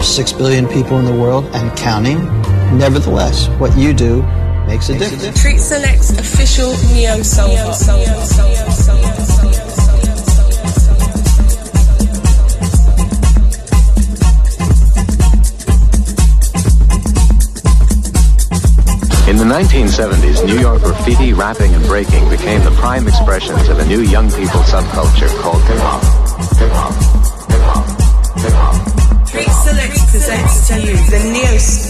are six billion people in the world and counting. Nevertheless, what you do makes a difference. Treat Select's official Neo Soul. In the nineteen seventies, New York graffiti, rapping, and breaking became the prime expressions of a new young people subculture called hip hop. Hip hop. Hip hop. Hip hop. Treat Select presents to you the Neo Soul.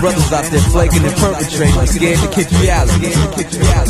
Brothers out there flaking and perpetrating, scared to kick you out, scared to kick you out.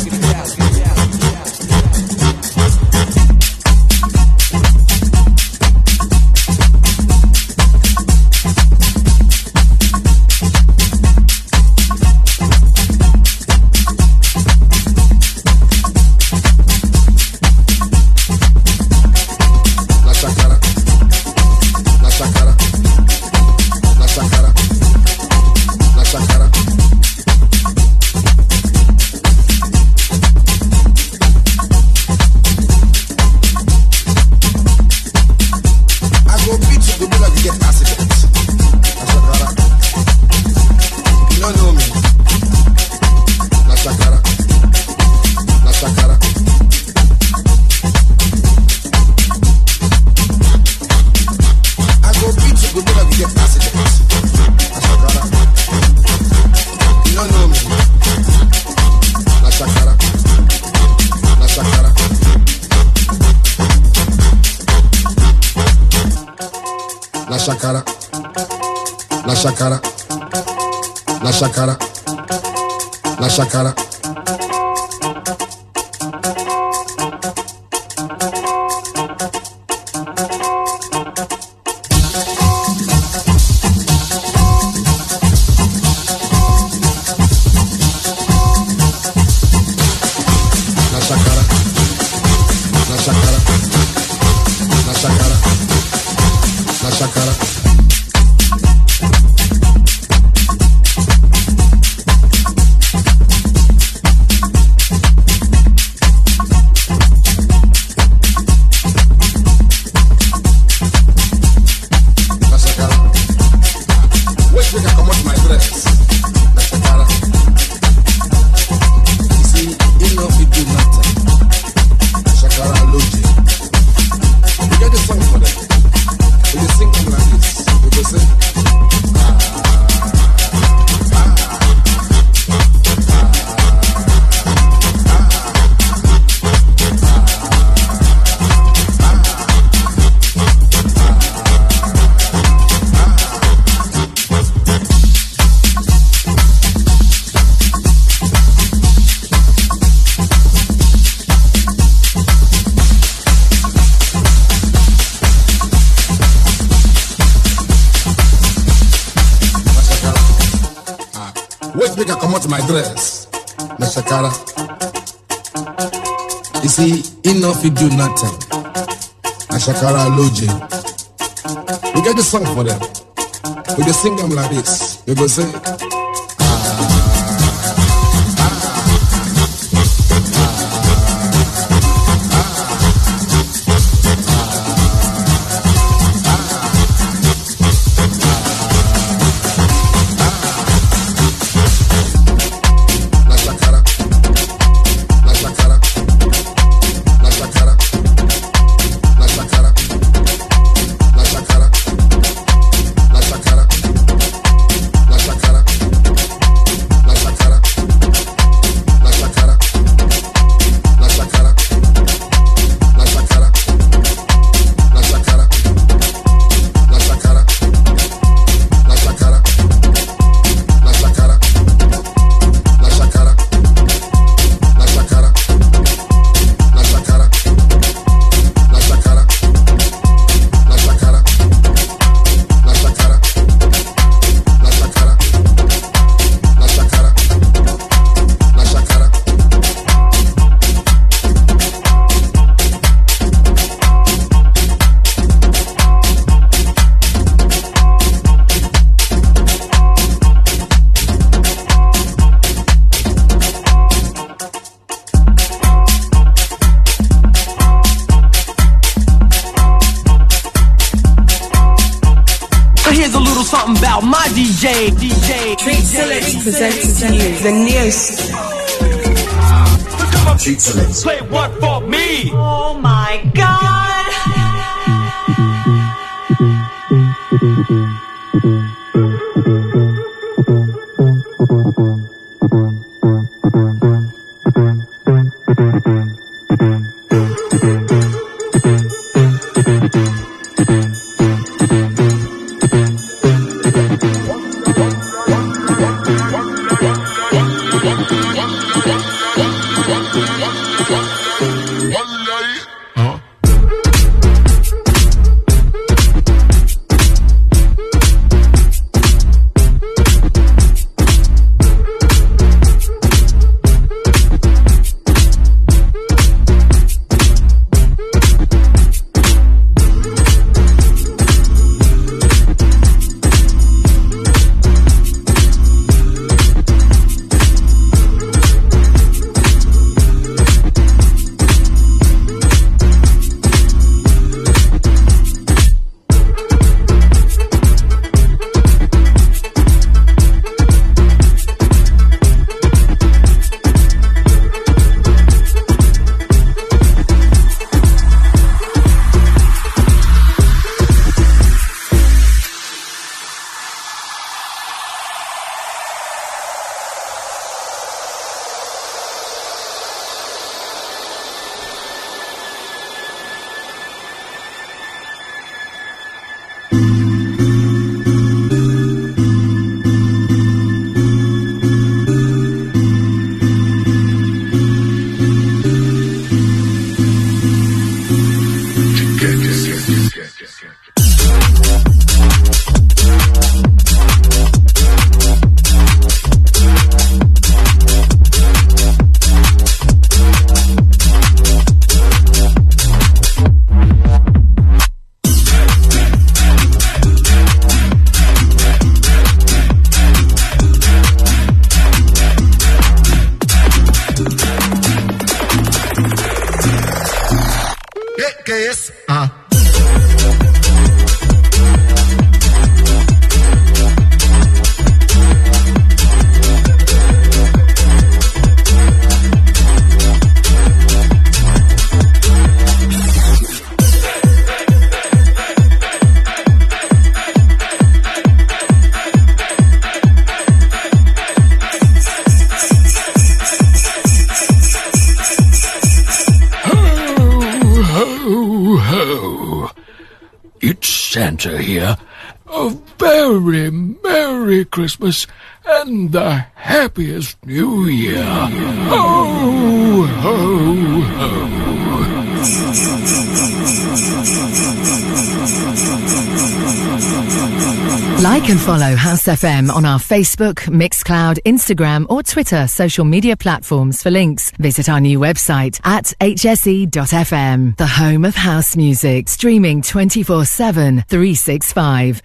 Do nothing. Ashakara Loji. We get the song for them. We just sing them like this. We go say, DJ, DJ, Treat Select presents to you the news. Treat Select. Play one for me. Oh my Christmas and the happiest New Year. Ho, ho, ho. Like and follow House F M on our Facebook, Mixcloud, Instagram or Twitter social media platforms for links. Visit our new website at h s e dot f m, the home of house music, streaming twenty-four seven, three sixty-five.